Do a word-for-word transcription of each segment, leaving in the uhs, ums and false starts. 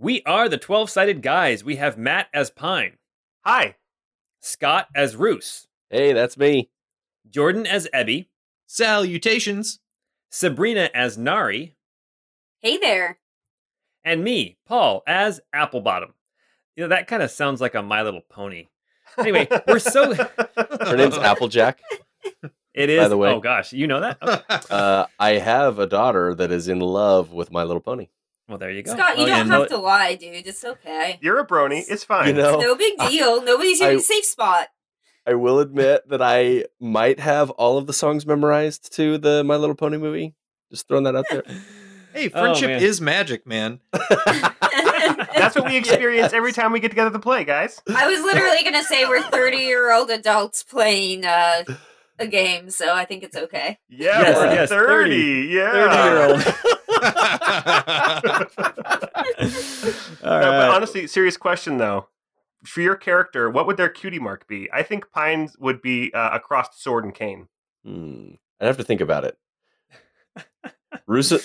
We are the twelve-sided guys. We have Matt as Pine. Hi. Scott as Roos. Hey, that's me. Jordan as Ebby. Salutations. Sabrina as Nari. Hey there. And me, Paul, as Applebottom. You know, that kind of sounds like a My Little Pony. Anyway, we're so... Her name's Applejack. It is? By the way. Oh, gosh. You know that? Okay. Uh, I have a daughter that is in love with My Little Pony. Well, there you go. Scott, you oh, don't yeah. have no, to lie, dude. It's okay. You're a brony. It's fine. You know, it's no big deal. I, Nobody's in a safe spot. I will admit that I might have all of the songs memorized to the My Little Pony movie. Just throwing that out there. Hey, friendship oh, is magic, man. That's what we experience yes. every time we get together to play, guys. I was literally going to say we're thirty-year-old adults playing... Uh, a game, so I think it's okay. Yeah, yes, we're yes, thirty. thirty. Yeah. thirty-year-old. All no, right. But honestly, serious question, though. For your character, what would their cutie mark be? I think Pine's would be uh, a crossed sword and cane. Hmm. I'd have to think about it. Rusa...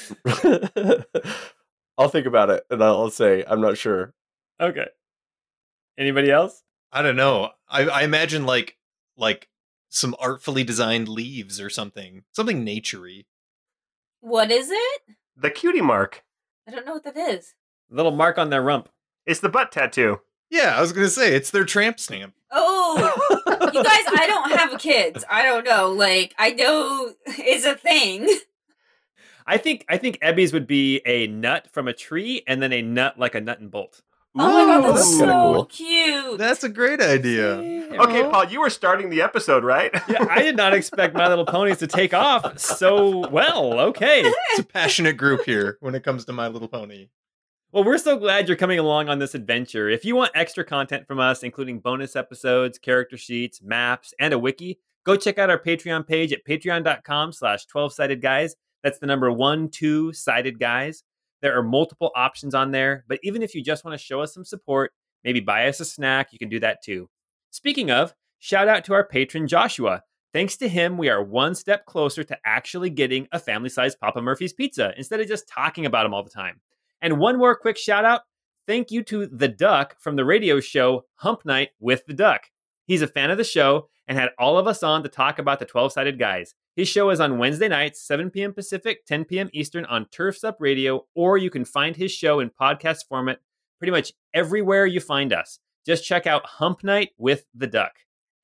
I'll think about it, and I'll say I'm not sure. Okay. Anybody else? I don't know. I, I imagine, like, like, some artfully designed leaves or something. Something nature-y. What is it? The cutie mark. I don't know what that is. A little mark on their rump. It's the butt tattoo. Yeah, I was going to say, it's their tramp stamp. Oh! You guys, I don't have kids. I don't know. Like, I know it's a thing. I think I think Ebby's would be a nut from a tree, and then a nut like a nut and bolt. Oh my god, that's, that's so cool. Cute. That's a great idea. Yeah. Okay, Paul, you were starting the episode, right? Yeah, I did not expect My Little Ponies to take off so well. Okay. It's a passionate group here when it comes to My Little Pony. Well, we're so glad you're coming along on this adventure. If you want extra content from us, including bonus episodes, character sheets, maps, and a wiki, go check out our Patreon page at patreon.com slash 12-sided guys. That's the number one, two, sided guys. There are multiple options on there, but even if you just want to show us some support, maybe buy us a snack, you can do that too. Speaking of, shout out to our patron Joshua. Thanks to him, we are one step closer to actually getting a family-sized Papa Murphy's pizza instead of just talking about them all the time. And one more quick shout out. Thank you to The Duck from the radio show Hump Night with The Duck. He's a fan of the show and had all of us on to talk about the twelve-sided guys. His show is on Wednesday nights, seven p.m. Pacific, ten p.m. Eastern on Turf's Up Radio, or you can find his show in podcast format pretty much everywhere you find us. Just check out Hump Night with The Duck.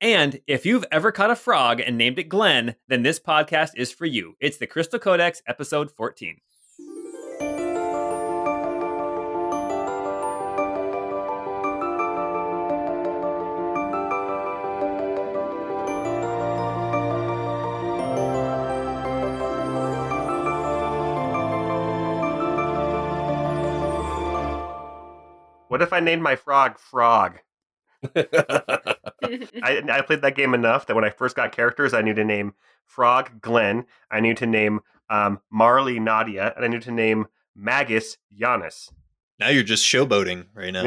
And if you've ever caught a frog and named it Glenn, then this podcast is for you. It's the Crystal Codex, episode fourteen. What if I named my frog Frog? I, I played that game enough that when I first got characters, I knew to name Frog Glenn. I knew to name um, Marley Nadia. And I knew to name Magus Giannis. Now you're just showboating right now.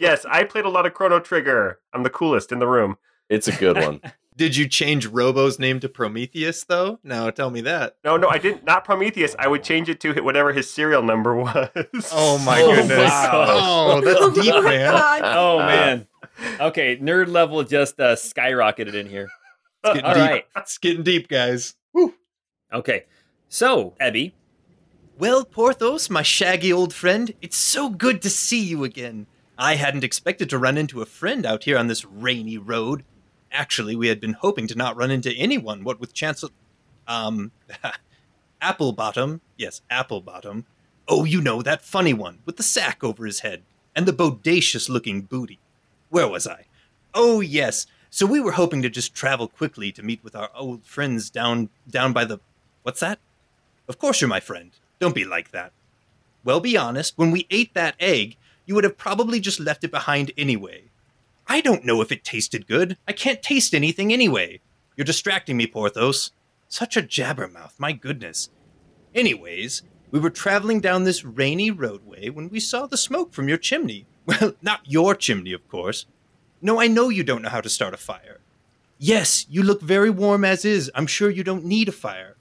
Yes, I played a lot of Chrono Trigger. I'm the coolest in the room. It's a good one. Did you change Robo's name to Prometheus, though? Now tell me that. No, no, I didn't. Not Prometheus. I would change it to whatever his serial number was. Oh, my oh goodness. My oh, that's deep, oh man. God. Oh, man. Okay, nerd level just uh, skyrocketed in here. It's getting All deep. Right. It's getting deep, guys. Woo. Okay, so, Ebby. Well, Porthos, my shaggy old friend, it's so good to see you again. I hadn't expected to run into a friend out here on this rainy road. Actually, we had been hoping to not run into anyone, what with Chancellor... Um, Applebottom. Yes, Applebottom. Oh, you know, that funny one, with the sack over his head, and the bodacious-looking booty. Where was I? Oh, yes. So we were hoping to just travel quickly to meet with our old friends down down by the... What's that? Of course you're my friend. Don't be like that. Well, be honest, when we ate that egg, you would have probably just left it behind anyway. I don't know if it tasted good. I can't taste anything anyway. You're distracting me, Porthos. Such a jabbermouth, my goodness. Anyways, we were traveling down this rainy roadway when we saw the smoke from your chimney. Well, not your chimney, of course. No, I know you don't know how to start a fire. Yes, you look very warm as is. I'm sure you don't need a fire.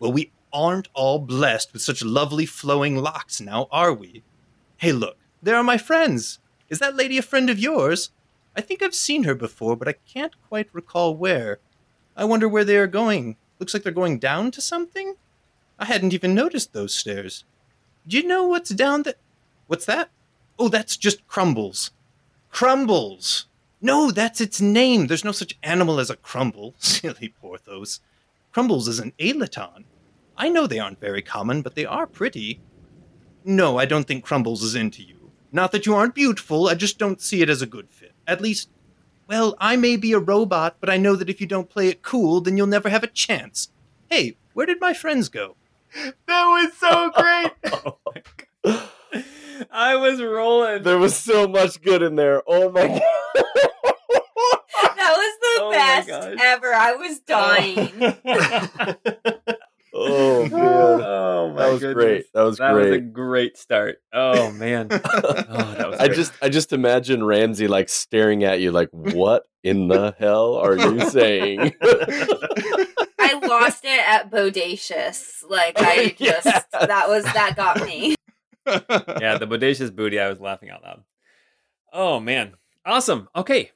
Well, we aren't all blessed with such lovely flowing locks now, are we? Hey, look, there are my friends. Is that lady a friend of yours? I think I've seen her before, but I can't quite recall where. I wonder where they are going. Looks like they're going down to something? I hadn't even noticed those stairs. Do you know what's down the... What's that? Oh, that's just Crumbles. Crumbles! No, that's its name. There's no such animal as a crumble. Silly Porthos. Crumbles is an ailaton. I know they aren't very common, but they are pretty. No, I don't think Crumbles is into you. Not that you aren't beautiful, I just don't see it as a good fit. At least, well, I may be a robot, but I know that if you don't play it cool, then you'll never have a chance. Hey, where did my friends go? That was so great! Oh my God. I was rolling. There was so much good in there. Oh my God. That was the oh best ever. I was dying. Oh, man. Oh, my that was goodness. Great. That was that great. That was a great start. Oh, man. Oh, that was I great. just I just imagine Ramsey, like, staring at you like, what in the hell are you saying? I lost it at Bodacious. Like, I just, yeah. that was, that got me. Yeah, the Bodacious booty, I was laughing out loud. Oh, man. Awesome. Okay.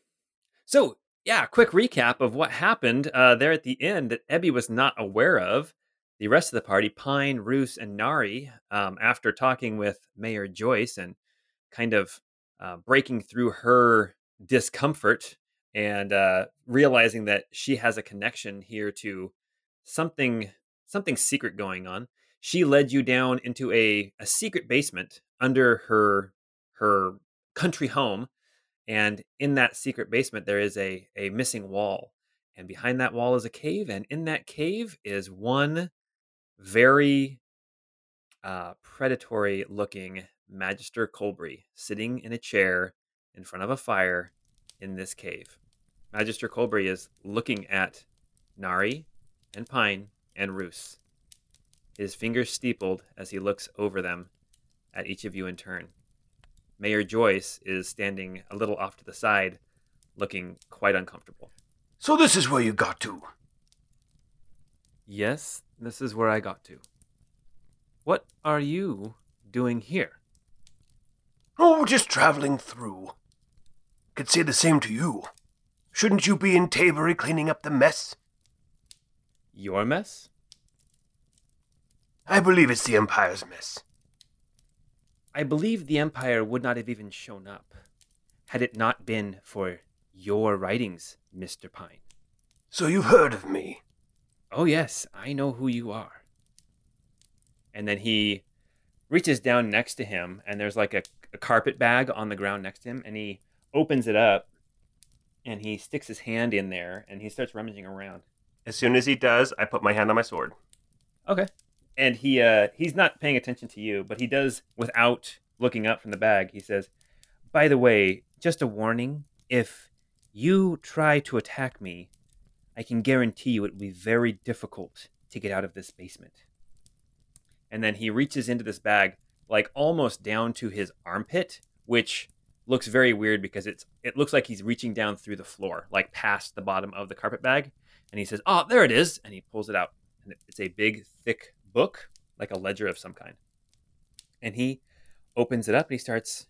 So, yeah, quick recap of what happened uh, there at the end that Ebby was not aware of. The rest of the party, Pine, Roos, and Nari, um, after talking with Mayor Joyce and kind of uh, breaking through her discomfort and uh, realizing that she has a connection here to something something secret going on, she led you down into a, a secret basement under her her country home. And in that secret basement, there is a, a missing wall. And behind that wall is a cave. And in that cave is one... very uh, predatory-looking Magister Colbury sitting in a chair in front of a fire in this cave. Magister Colbury is looking at Nari and Pine and Roos, his fingers steepled as he looks over them at each of you in turn. Mayor Joyce is standing a little off to the side, looking quite uncomfortable. So this is where you got to. Yes, this is where I got to. What are you doing here? Oh, just traveling through. Could say the same to you. Shouldn't you be in Tabury cleaning up the mess? Your mess? I believe it's the Empire's mess. I believe the Empire would not have even shown up had it not been for your writings, Mister Pine. So you've heard of me? Oh, yes, I know who you are. And then he reaches down next to him, and there's like a, a carpet bag on the ground next to him, and he opens it up, and he sticks his hand in there, and he starts rummaging around. As soon as he does, I put my hand on my sword. Okay. And he uh, he's not paying attention to you, but he does, without looking up from the bag, he says, by the way, just a warning, if you try to attack me, I can guarantee you it will be very difficult to get out of this basement. And then he reaches into this bag, like almost down to his armpit, which looks very weird because it's it looks like he's reaching down through the floor, like past the bottom of the carpet bag. And he says, oh, there it is. And he pulls it out. And it's a big, thick book, like a ledger of some kind. And he opens it up and he starts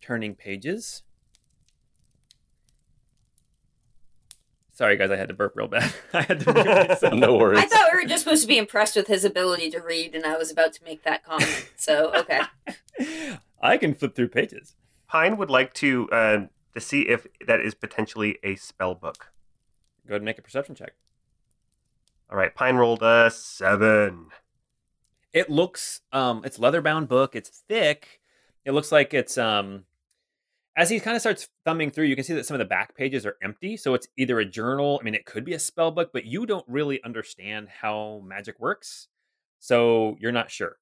turning pages. Sorry, guys, I had to burp real bad. I had to burp myself. No worries. I thought we were just supposed to be impressed with his ability to read, and I was about to make that comment. So, okay. I can flip through pages. Pine would like to uh, to see if that is potentially a spell book. Go ahead and make a perception check. All right, Pine rolled a seven. It looks, um, it's leather-bound book. It's thick. It looks like it's... Um, As he kind of starts thumbing through, you can see that some of the back pages are empty. So it's either a journal. I mean, it could be a spell book, but you don't really understand how magic works. So you're not sure.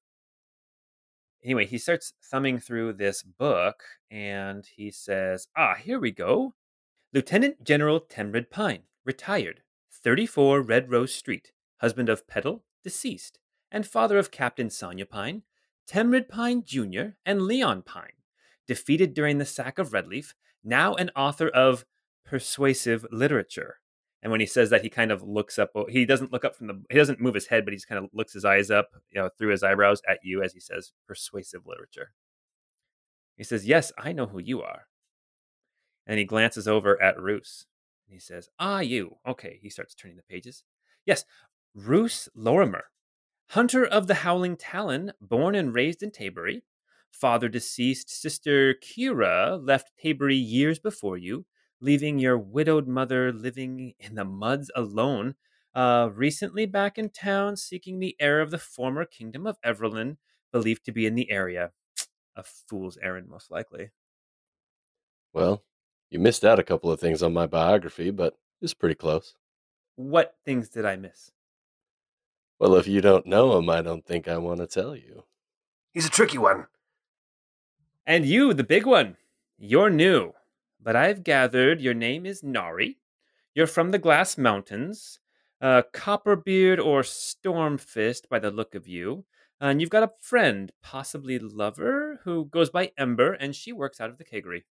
Anyway, he starts thumbing through this book and he says, ah, here we go. Lieutenant General Temrid Pine, retired, thirty-four Red Rose Street, husband of Petal, deceased, and father of Captain Sonya Pine, Temrid Pine Junior, and Leon Pine. Defeated during the sack of Redleaf, now an author of persuasive literature. And when he says that, he kind of looks up. He doesn't look up from the, he doesn't move his head, but he just kind of looks his eyes up, you know, through his eyebrows at you as he says, persuasive literature. He says, yes, I know who you are. And he glances over at Roos. And he says, ah, you. Okay, he starts turning the pages. Yes, Roose Lorimer, hunter of the Howling Talon, born and raised in Tabury. Father deceased, sister Kira left Tabury years before you, leaving your widowed mother living in the muds alone, uh, recently back in town seeking the heir of the former kingdom of Everlyn, believed to be in the area. A fool's errand, most likely. Well, you missed out a couple of things on my biography, but it's pretty close. What things did I miss? Well, if you don't know him, I don't think I want to tell you. He's a tricky one. And you, the big one. You're new. But I've gathered your name is Nari. You're from the Glass Mountains, uh, Copperbeard or Stormfist by the look of you. And you've got a friend, possibly lover, who goes by Ember, and she works out of the Keggery.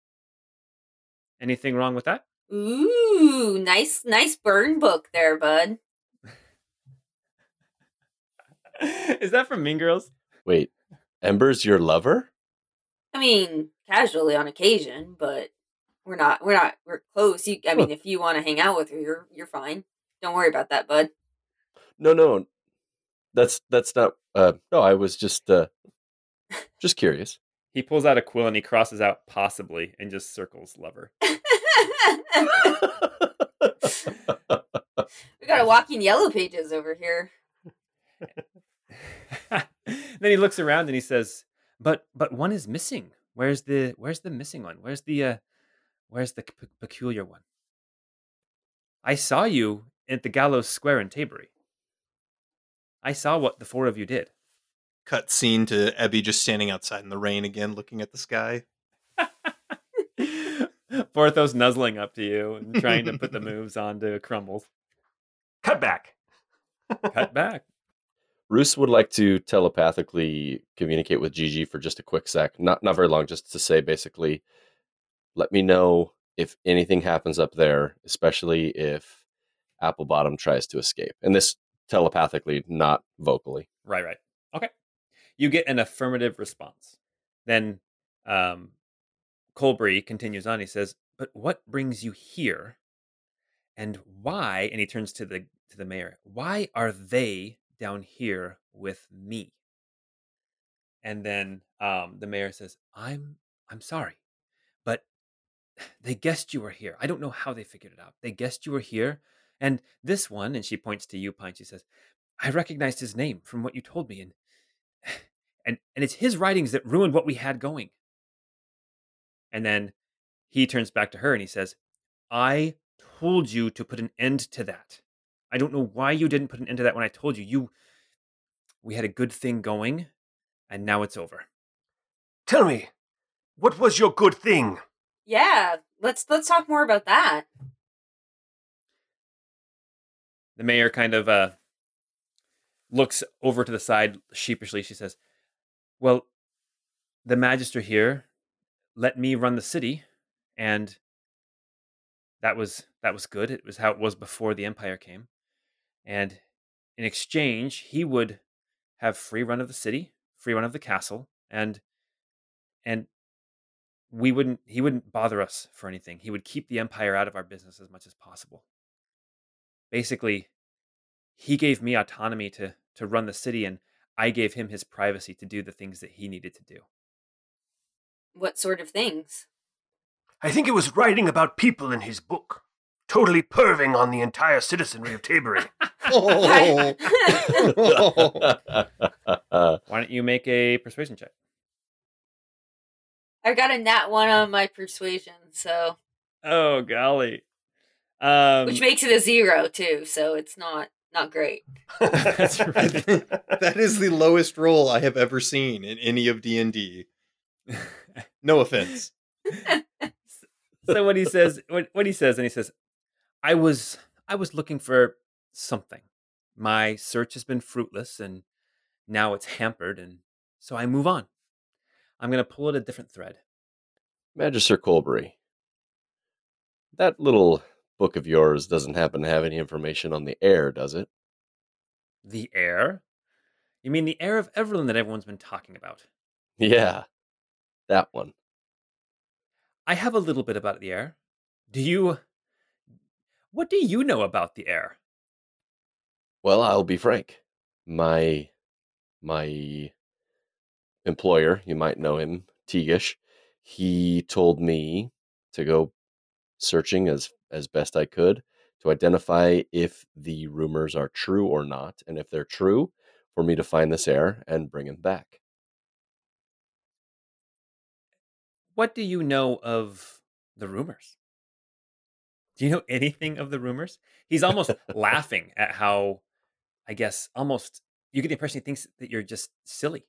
Anything wrong with that? Ooh, nice, nice burn book there, bud. Is that from Mean Girls? Wait, Ember's your lover? I mean, casually on occasion, but... We're not, we're not, we're close. You, I mean, if you want to hang out with her, you're, you're fine. Don't worry about that, bud. No, no, that's, that's not, uh, no, I was just, uh, just curious. He pulls out a quill and he crosses out possibly and just circles lover. We got a walking yellow pages over here. Then he looks around and he says, but, but one is missing. Where's the, where's the missing one? Where's the, uh, Where's the p- peculiar one? I saw you at the Gallows Square in Tabury. I saw what the four of you did. Cut scene to Ebby just standing outside in the rain again, looking at the sky. Porthos nuzzling up to you and trying to put the moves onto Crumbles. Cut back. Cut back. Roos would like to telepathically communicate with Gigi for just a quick sec. Not, not very long, just to say basically... Let me know if anything happens up there, especially if Applebottom tries to escape. And this telepathically, not vocally. Right, right. Okay. You get an affirmative response. Then um, Colbury continues on. He says, but what brings you here? And why, and he turns to the to the mayor, why are they down here with me? And then um, the mayor says, I'm I'm sorry. They guessed you were here. I don't know how they figured it out. They guessed you were here. And this one, and she points to you, Pine, she says, I recognized his name from what you told me. And, and, and it's his writings that ruined what we had going. And then he turns back to her and he says, I told you to put an end to that. I don't know why you didn't put an end to that when I told you. You, we had a good thing going, and now it's over. Tell me, what was your good thing? Yeah, let's let's talk more about that. The mayor kind of uh, looks over to the side sheepishly. She says, well, the Magister here let me run the city, and that was that was good. It was how it was before the Empire came. And in exchange, he would have free run of the city, free run of the castle, and and We wouldn't, he wouldn't bother us for anything. He would keep the Empire out of our business as much as possible. Basically, he gave me autonomy to, to run the city, and I gave him his privacy to do the things that he needed to do. What sort of things? I think it was writing about people in his book. Totally perving on the entire citizenry of Tabury. Oh. Why don't you make a persuasion check? I've got a nat one on my persuasion, so... Oh, golly. Um, Which makes it a zero, too, so it's not not great. That's right. That is the lowest roll I have ever seen in any of D and D. No offense. So what he says, what, what he says, and he says, I was, I was looking for something. My search has been fruitless, and now it's hampered, and so I move on. I'm going to pull it a different thread. Magister Colbury, that little book of yours doesn't happen to have any information on the heir, does it? The heir? You mean the heir of Everlyn that everyone's been talking about? Yeah, that one. I have a little bit about the heir. Do you... What do you know about the heir? Well, I'll be frank. My... My... employer, you might know him, Teagish, he told me to go searching as, as best I could to identify if the rumors are true or not, and if they're true, for me to find this heir and bring him back. What do you know of the rumors? Do you know anything of the rumors? He's almost laughing at how, I guess, almost, you get the impression he thinks that you're just silly.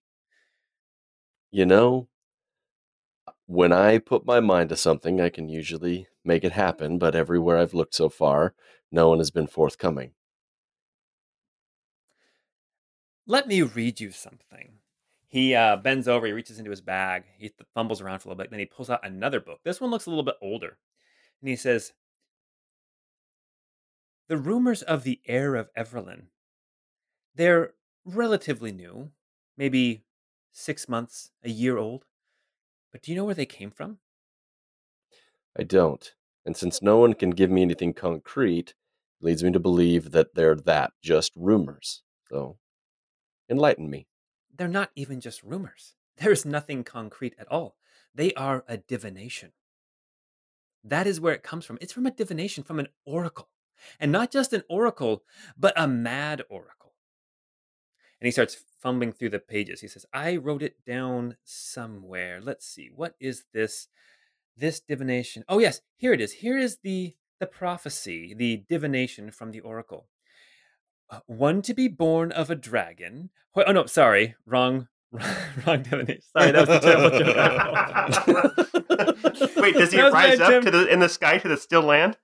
You know, when I put my mind to something, I can usually make it happen, but everywhere I've looked so far, no one has been forthcoming. Let me read you something. He uh, bends over, he reaches into his bag, he fumbles around for a little bit, then he pulls out another book. This one looks a little bit older. And he says, "The rumors of the heir of Everlyn, they're relatively new, maybe six months, a year old. But do you know where they came from?" I don't. And since no one can give me anything concrete, it leads me to believe that they're that, just rumors. So, enlighten me. They're not even just rumors. There is nothing concrete at all. They are a divination. That is where it comes from. It's from a divination, from an oracle. And not just an oracle, but a mad oracle. And he starts fumbling through the pages. He says, I wrote it down somewhere. Let's see. What is this? This divination. Oh, yes. Here it is. Here is the, the prophecy, the divination from the oracle. Uh, one to be born of a dragon. Oh, no. Sorry. Wrong. Wrong divination. Sorry. That was a terrible joke. Wait, does he rise up to the, in the sky to the still land?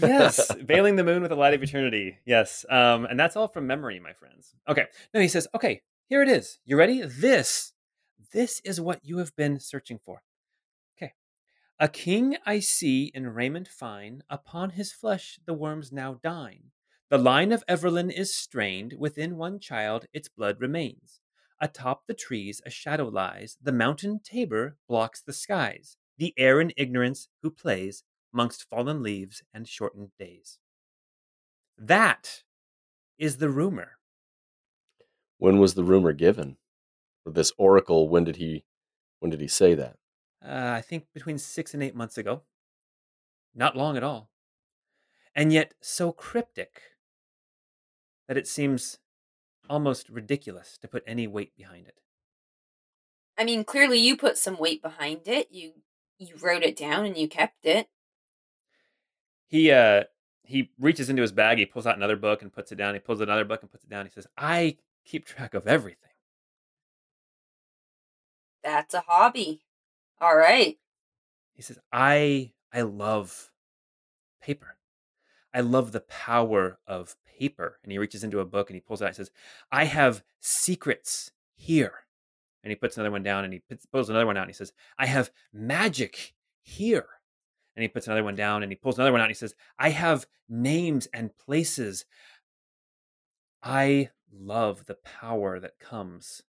Yes, veiling the moon with the light of eternity. Yes, um, and that's all from memory, my friends. Okay, no, he says, okay, here it is. You ready? This, this is what you have been searching for. Okay. A king I see in raiment fine, upon his flesh the worms now dine. The line of Everlyn is strained, within one child its blood remains. Atop the trees a shadow lies, the mountain Tabor blocks the skies. The heir in ignorance who plays amongst fallen leaves and shortened days. That is the rumor. When was the rumor given? For this oracle, when did he when did he say that? Uh, I think between six and eight months ago. Not long at all. And yet so cryptic that it seems almost ridiculous to put any weight behind it. I mean, clearly you put some weight behind it. You you wrote it down and you kept it. He uh he reaches into his bag, he pulls out another book and puts it down, he pulls out another book and puts it down, he says, I keep track of everything. That's a hobby. All right. He says, I I love paper. I love the power of paper. And he reaches into a book and he pulls out and says, I have secrets here. And he puts another one down and he pulls another one out and he says, I have magic here. And he puts another one down and he pulls another one out and he says, I have names and places. I love the power that comes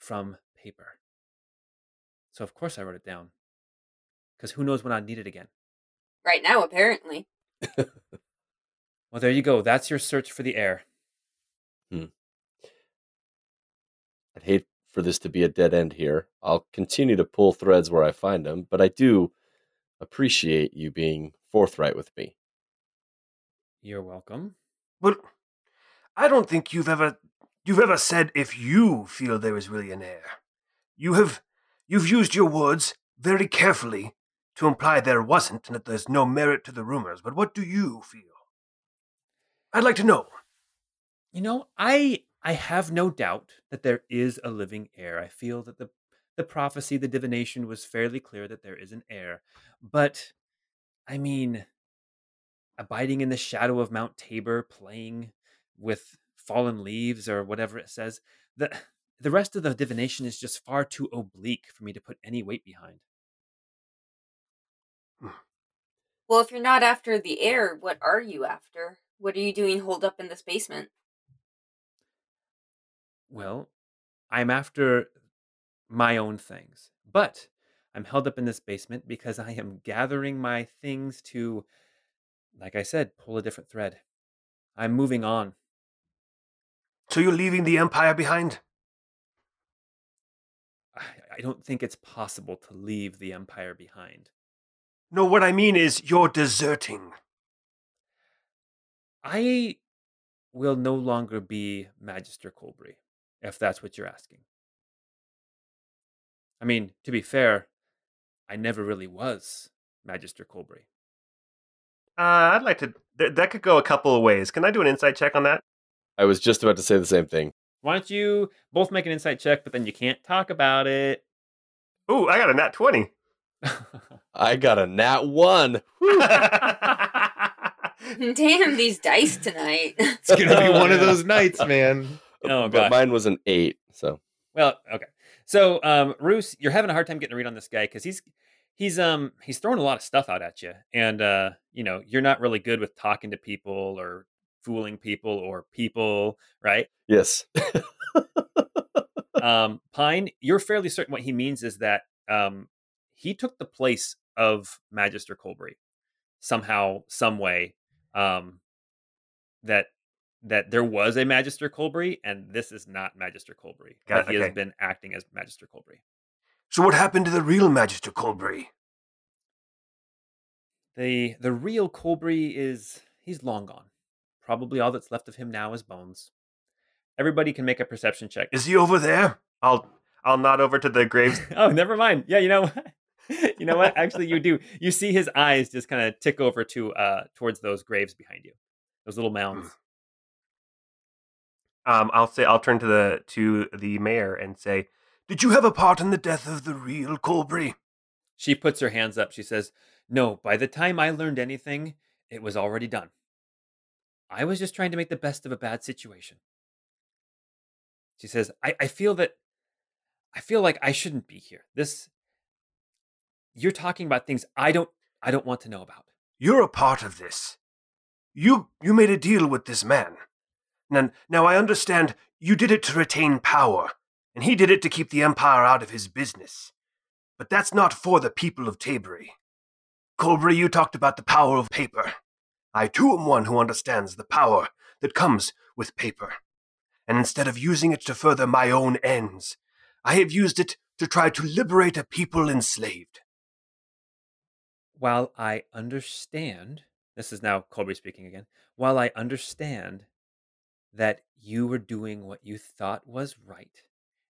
from paper. So of course I wrote it down. Because who knows when I'd need it again. Right now, apparently. Well, there you go. That's your search for the heir. Hmm. I'd hate for this to be a dead end here. I'll continue to pull threads where I find them, but I do appreciate you being forthright with me. You're welcome. But I don't think you've ever you've ever said if you feel there is really an heir. You have you've used your words very carefully to imply there wasn't and that there's no merit to the rumors. But what do you feel? I'd like to know. You know, I I have no doubt that there is a living heir. I feel that the The prophecy, the divination was fairly clear that there is an heir. But, I mean, abiding in the shadow of Mount Tabor, playing with fallen leaves or whatever it says, the, the rest of the divination is just far too oblique for me to put any weight behind. Well, if you're not after the air, what are you after? What are you doing holed up in this basement? Well, I'm after my own things. But I'm held up in this basement because I am gathering my things to, like I said, pull a different thread. I'm moving on. So you're leaving the Empire behind? I, I don't think it's possible to leave the Empire behind. No, what I mean is you're deserting. I will no longer be Magister Colbury, if that's what you're asking. I mean, to be fair, I never really was Magister Colbury. Uh, I'd like to... Th- that could go a couple of ways. Can I do an insight check on that? I was just about to say the same thing. Why don't you both make an insight check, but then you can't talk about it. Ooh, I got a nat twenty. I got a nat one. Damn, these dice tonight. It's going to be one of those nights, man. Oh, but gosh. Mine was an eight, so... Well, okay. So, um, Roos, you're having a hard time getting a read on this guy because he's... He's um he's throwing a lot of stuff out at you, and uh you know you're not really good with talking to people or fooling people or people, right? Yes. um, Pine, you're fairly certain what he means is that um he took the place of Magister Colbury somehow, some way. Um, that that there was a Magister Colbury, and this is not Magister Colbury. Got it. He okay. has been acting as Magister Colbury. So what happened to the real Magister Colbury? The the real Colbury is... He's long gone. Probably all that's left of him now is bones. Everybody can make a perception check. Is he over there? I'll I'll nod over to the graves. Oh, never mind. Yeah, you know what? You know what? Actually, you do. You see his eyes just kind of tick over to uh towards those graves behind you. Those little mounds. Um, I'll say I'll turn to the to the mayor and say, "Did you have a part in the death of the real Colbury?" She puts her hands up. She says, "No, by the time I learned anything, it was already done. I was just trying to make the best of a bad situation." She says, I, I feel that, I feel like I shouldn't be here. This, you're talking about things I don't, I don't want to know about. You're a part of this. You, you made a deal with this man. Now, now I understand you did it to retain power. And he did it to keep the Empire out of his business. But that's not for the people of Tabury. Colbury, you talked about the power of paper. I too am one who understands the power that comes with paper. And instead of using it to further my own ends, I have used it to try to liberate a people enslaved. While I understand, this is now Colbury speaking again, while I understand that you were doing what you thought was right,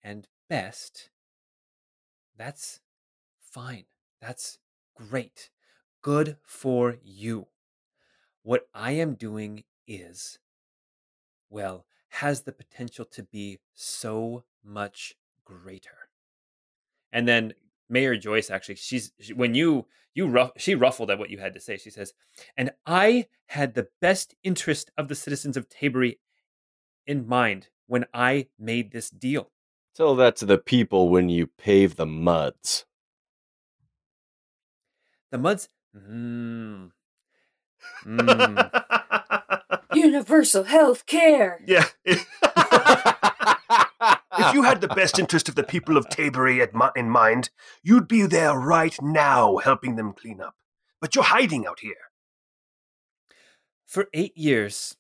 and best, that's fine. That's great. Good for you. What I am doing is, well, has the potential to be so much greater. And then Mayor Joyce, actually, she's she, when you you ruff, she ruffled at what you had to say. She says, "And I had the best interest of the citizens of Tabury in mind when I made this deal." Tell that to the people when you pave the muds. The muds? Mmm. Mm. Universal health care. Yeah. If you had the best interest of the people of Tabury at mu- in mind, you'd be there right now helping them clean up. But you're hiding out here. For eight years,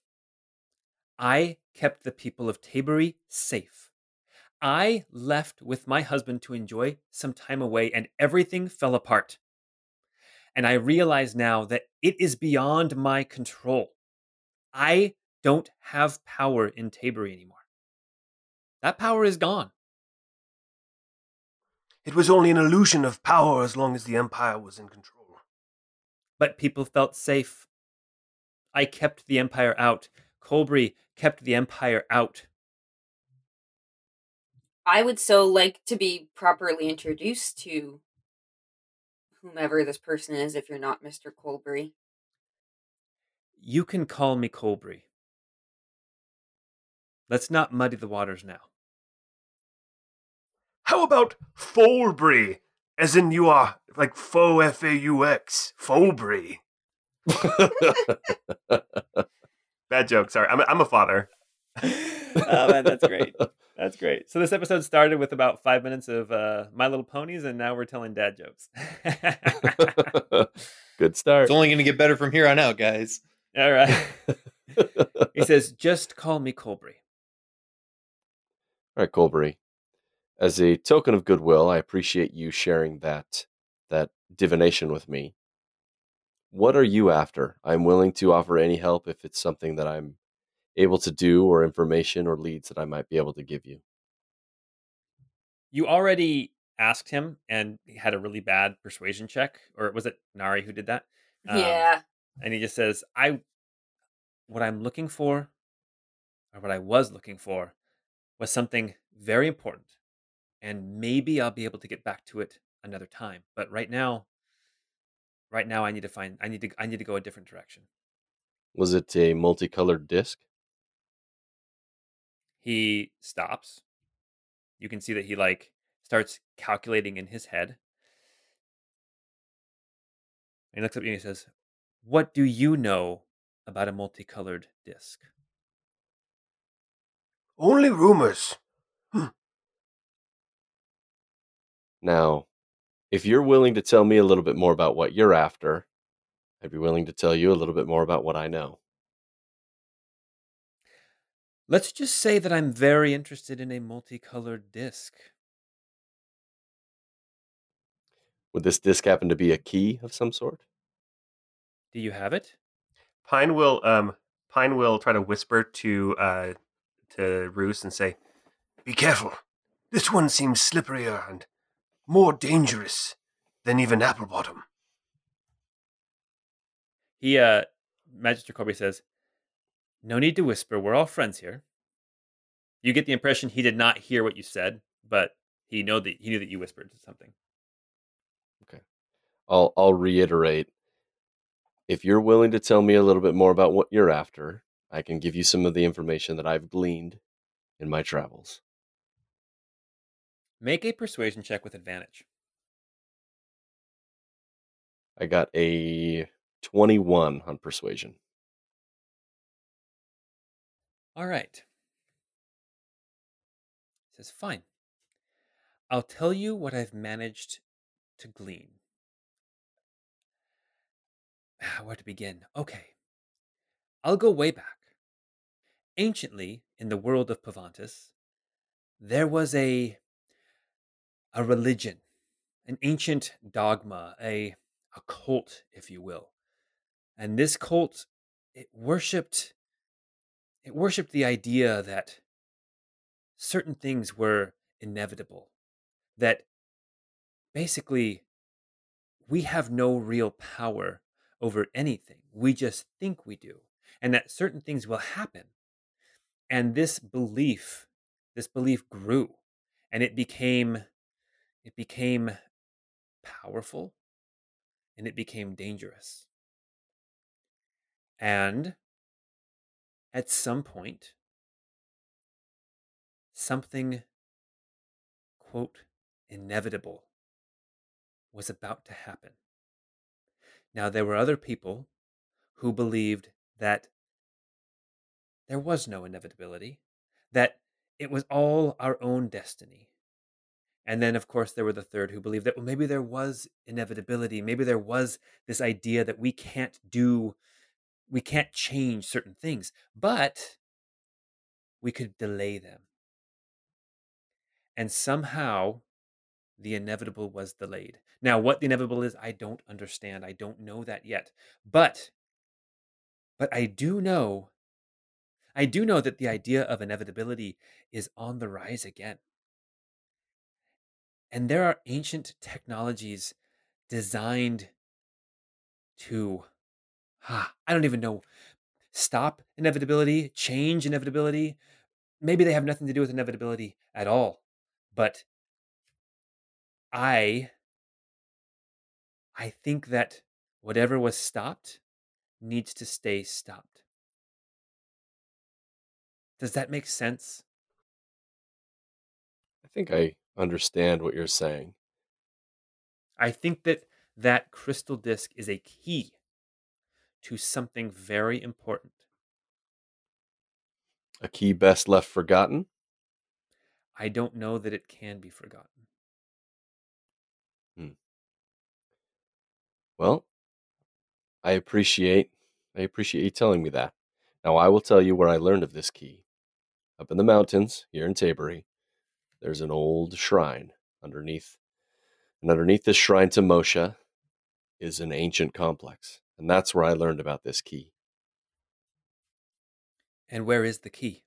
I kept the people of Tabury safe. I left with my husband to enjoy some time away, and everything fell apart. And I realize now that it is beyond my control. I don't have power in Tabury anymore. That power is gone. It was only an illusion of power as long as the Empire was in control. But people felt safe. I kept the Empire out. Colbury kept the Empire out. I would so like to be properly introduced to whomever this person is, if you're not Mister Colbury. You can call me Colbury. Let's not muddy the waters now. How about Folbury? As in you are like faux F A U X. Folbury. Bad joke. Sorry. I'm a, I'm a father. Oh, man, that's great. That's great. So this episode started with about five minutes of uh, My Little Ponies, and now we're telling dad jokes. Good start. It's only going to get better from here on out, guys. All right. He says, just call me Colbury. All right, Colbury. As a token of goodwill, I appreciate you sharing that that divination with me. What are you after? I'm willing to offer any help if it's something that I'm able to do, or information or leads that I might be able to give you. You already asked him, and he had a really bad persuasion check, or was it Nari who did that? Yeah. Um, and he just says, I, what I'm looking for, or what I was looking for, was something very important. And maybe I'll be able to get back to it another time. But right now, right now I need to find, I need to, I need to go a different direction. Was it a multicolored disc? He stops. You can see that he like starts calculating in his head. And he looks up at you and he says, what do you know about a multicolored disc? Only rumors. Hm. Now, if you're willing to tell me a little bit more about what you're after, I'd be willing to tell you a little bit more about what I know. Let's just say that I'm very interested in a multicolored disc. Would this disc happen to be a key of some sort? Do you have it? Pine will um Pine will try to whisper to uh to Roos and say, be careful. This one seems slipperier and more dangerous than even Applebottom. He uh Magister Colbury says, no need to whisper, we're all friends here. You get the impression he did not hear what you said, but he know that he knew that you whispered something. Okay. I'll I'll reiterate. If you're willing to tell me a little bit more about what you're after, I can give you some of the information that I've gleaned in my travels. Make a persuasion check with advantage. I got a twenty-one on persuasion. All right. He says, fine. I'll tell you what I've managed to glean. Where to begin? Okay. I'll go way back. Anciently, in the world of Pavantis, there was a a religion, an ancient dogma, a, a cult, if you will. And this cult, it worshipped it worshipped the idea that certain things were inevitable, that basically we have no real power over anything. We just think we do, and that certain things will happen. And this belief, this belief grew, and it became, it became powerful, and it became dangerous. And at some point, something, quote, inevitable was about to happen. Now, there were other people who believed that there was no inevitability, that it was all our own destiny. And then, of course, there were the third who believed that, well, maybe there was inevitability. Maybe there was this idea that we can't do, we can't change certain things, but we could delay them. And somehow, the inevitable was delayed. Now, what the inevitable is, I don't understand. I don't know that yet. But, but I do know, I do know that the idea of inevitability is on the rise again. And there are ancient technologies designed to, ah, I don't even know, stop inevitability, change inevitability. Maybe they have nothing to do with inevitability at all, but I, I think that whatever was stopped needs to stay stopped. Does that make sense? I think I understand what you're saying. I think that that crystal disc is a key to something very important. A key best left forgotten? I don't know that it can be forgotten. Hmm. Well, I appreciate I appreciate you telling me that. Now, I will tell you where I learned of this key. Up in the mountains, here in Tabury, there's an old shrine underneath. And underneath this shrine to Moshe is an ancient complex. And that's where I learned about this key. And where is the key?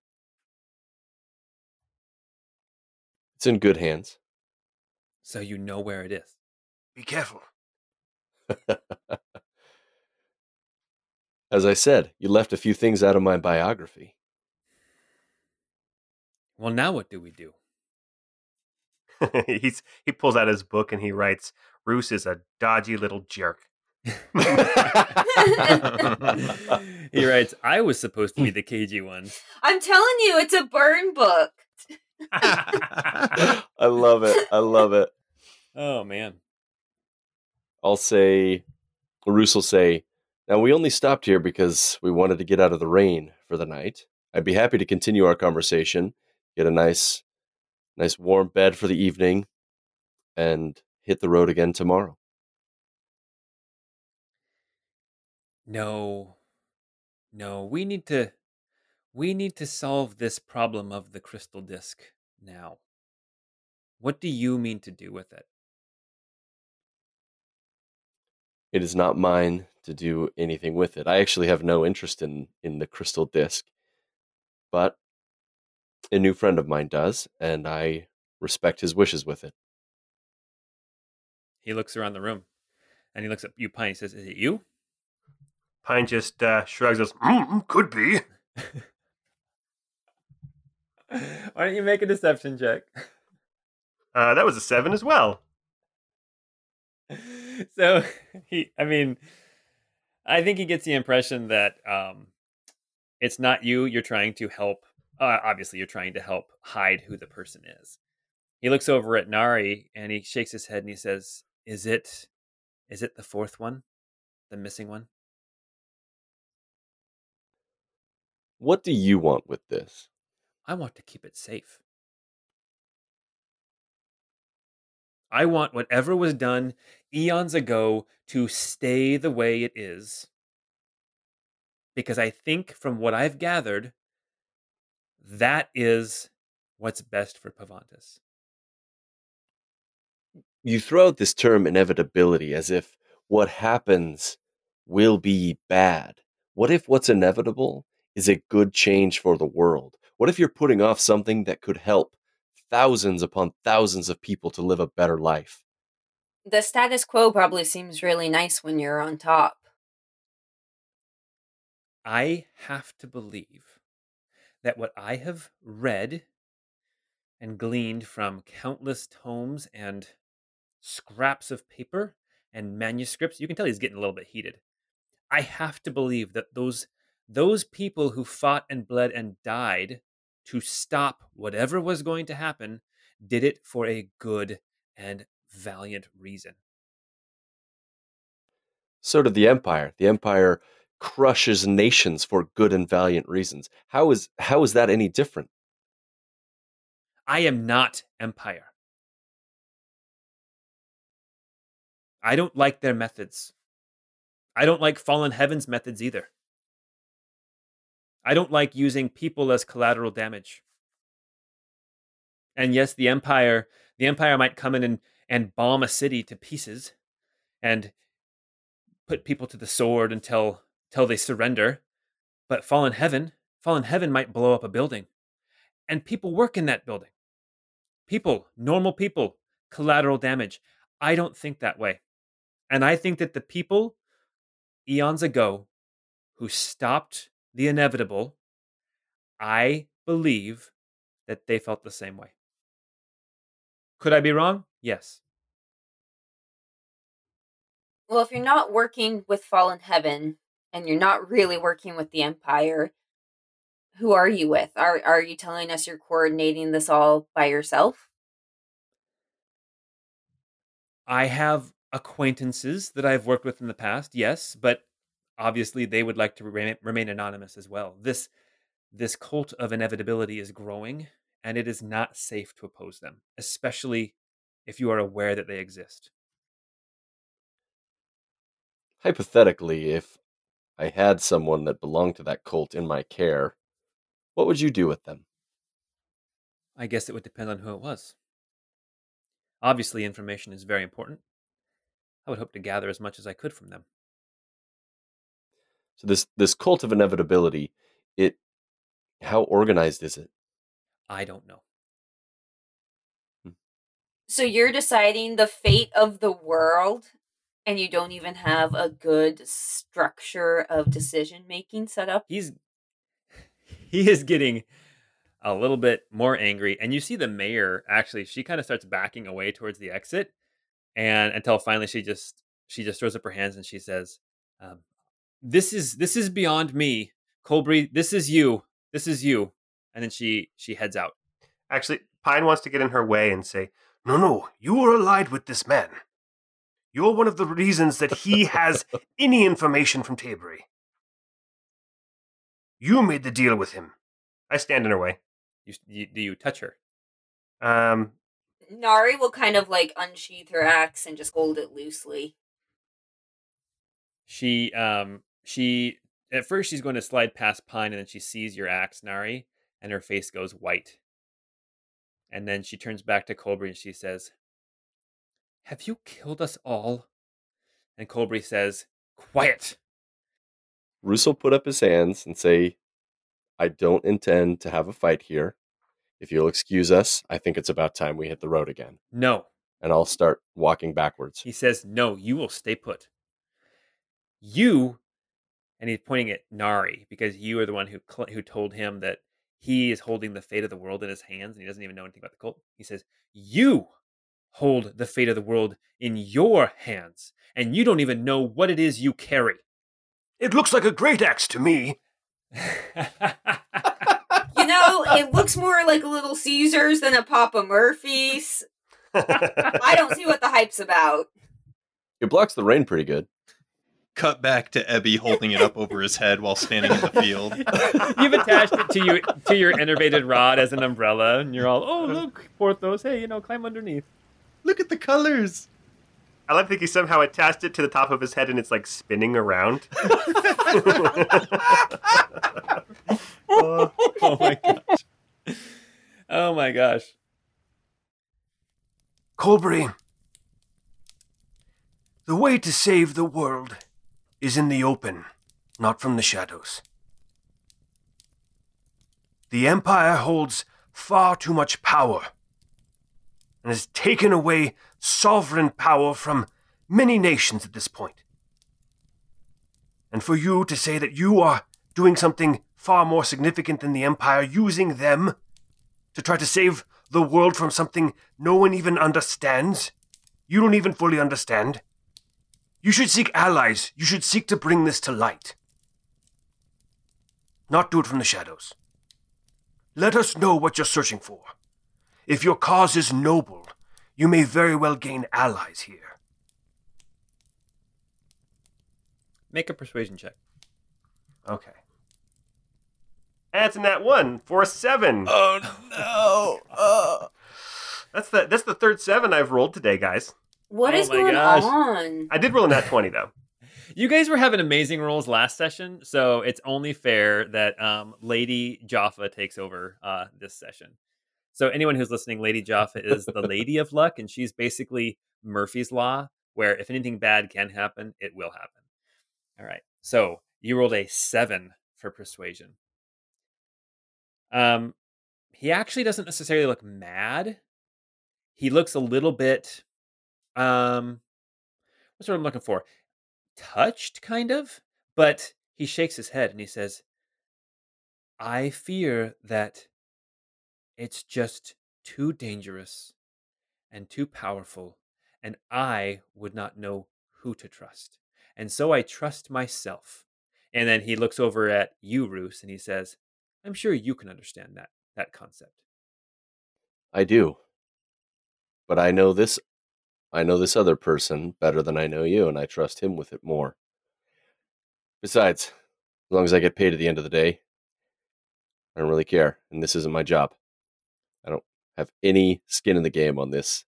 It's in good hands. So you know where it is. Be careful. As I said, you left a few things out of my biography. Well, now what do we do? He's he pulls out his book and he writes, Roos is a dodgy little jerk. He writes, I was supposed to be the cagey one. I'm telling you, it's a burn book. I love it. I love it. Oh, man. I'll say, Roos will say, now we only stopped here because we wanted to get out of the rain for the night. I'd be happy to continue our conversation, get a nice, nice warm bed for the evening, and hit the road again tomorrow. No, no, we need to, we need to solve this problem of the crystal disc now. What do you mean to do with it? It is not mine to do anything with it. I actually have no interest in, in the crystal disc, but a new friend of mine does, and I respect his wishes with it. He looks around the room, and he looks at you, Pine. He says, is it you? Pine just uh, shrugs us. Mm, could be. Why don't you make a deception check? Uh, that was a seven as well. So he, I mean, I think he gets the impression that um, it's not you. You're trying to help. Uh, obviously, you're trying to help hide who the person is. He looks over at Nari and he shakes his head and he says, "Is it? Is it the fourth one, the missing one?" What do you want with this? I want to keep it safe. I want whatever was done eons ago to stay the way it is. Because I think from what I've gathered, that is what's best for Pavantis. You throw out this term inevitability as if what happens will be bad. What if what's inevitable is a good change for the world? What if you're putting off something that could help thousands upon thousands of people to live a better life? The status quo probably seems really nice when you're on top. I have to believe that what I have read and gleaned from countless tomes and scraps of paper and manuscripts, you can tell he's getting a little bit heated. I have to believe that those Those people who fought and bled and died to stop whatever was going to happen did it for a good and valiant reason. So did the Empire. The Empire crushes nations for good and valiant reasons. How is how is that any different? I am not Empire. I don't like their methods. I don't like Fallen Heaven's methods either. I don't like using people as collateral damage. And yes, the Empire, the Empire might come in and, and bomb a city to pieces and put people to the sword until, until they surrender. But Fallen Heaven, Fallen Heaven might blow up a building. And people work in that building. People, normal people, collateral damage. I don't think that way. And I think that the people eons ago who stopped the inevitable, I believe that they felt the same way. Could I be wrong? Yes. Well, if you're not working with Fallen Heaven and you're not really working with the Empire, who are you with? Are are you telling us you're coordinating this all by yourself? I have acquaintances that I've worked with in the past, yes, but obviously they would like to re- remain anonymous as well. This this cult of inevitability is growing, and it is not safe to oppose them, especially if you are aware that they exist. Hypothetically, if I had someone that belonged to that cult in my care, what would you do with them? I guess it would depend on who it was. Obviously, information is very important. I would hope to gather as much as I could from them. So this, this cult of inevitability, it how organized is it? I don't know. So you're deciding the fate of the world, and you don't even have a good structure of decision making set up? He's he is getting a little bit more angry, and you see the mayor actually, she kind of starts backing away towards the exit, and until finally she just she just throws up her hands and she says, um, "This is this is beyond me, Colbury. This is you. This is you." And then she she heads out. Actually, Pine wants to get in her way and say, "No, no, you are allied with this man. You're one of the reasons that he has any information from Tabury. You made the deal with him." I stand in her way. You, you, do you touch her? Um, Nari will kind of like unsheath her axe and just hold it loosely. She, um, she, at first she's going to slide past Pine, and then she sees your axe, Nari, and her face goes white. And then she turns back to Colbury and she says, "Have you killed us all?" And Colbury says, "Quiet." Roose will put up his hands and say, "I don't intend to have a fight here. If you'll excuse us, I think it's about time we hit the road again." "No." And I'll start walking backwards. He says, "No, you will stay put. You," and he's pointing at Nari, because you are the one who cl- who told him that he is holding the fate of the world in his hands, and he doesn't even know anything about the cult. He says, "You hold the fate of the world in your hands, and you don't even know what it is you carry." "It looks like a great axe to me." You know, it looks more like a Little Caesar's than a Papa Murphy's. I don't see what the hype's about. It blocks the rain pretty good. Cut back to Ebby holding it up over his head while standing in the field. You've attached it to you to your enervated rod as an umbrella, and you're all, "Oh, look, Porthos, hey, you know, climb underneath. Look at the colors." I like that he somehow attached it to the top of his head and it's like spinning around. oh, oh my gosh. Oh my gosh. "Colbury, the way to save the world is in the open, not from the shadows. The Empire holds far too much power, and has taken away sovereign power from many nations at this point. And for you to say that you are doing something far more significant than the Empire, using them to try to save the world from something no one even understands, you don't even fully understand. You should seek allies. You should seek to bring this to light. Not do it from the shadows. Let us know what you're searching for. If your cause is noble, you may very well gain allies here." Make a persuasion check. Okay. That's in that one for a seven. Oh no! Oh. That's the that's the third seven I've rolled today, guys. What oh is going gosh. on? I did roll in that twenty though. You guys were having amazing rolls last session, so it's only fair that um, Lady Jaffa takes over uh, this session. So anyone who's listening, Lady Jaffa is the Lady of Luck, and she's basically Murphy's Law, where if anything bad can happen, it will happen. All right. So you rolled a seven for persuasion. Um, he actually doesn't necessarily look mad. He looks a little bit, um, what's what I'm looking for? Touched, kind of, but he shakes his head and he says, "I fear that it's just too dangerous and too powerful, and I would not know who to trust. And so I trust myself." And then he looks over at you, Roos, and he says, "I'm sure you can understand that that concept." "I do. But I know this I know this other person better than I know you, and I trust him with it more. Besides, as long as I get paid at the end of the day, I don't really care, and this isn't my job. I don't have any skin in the game on this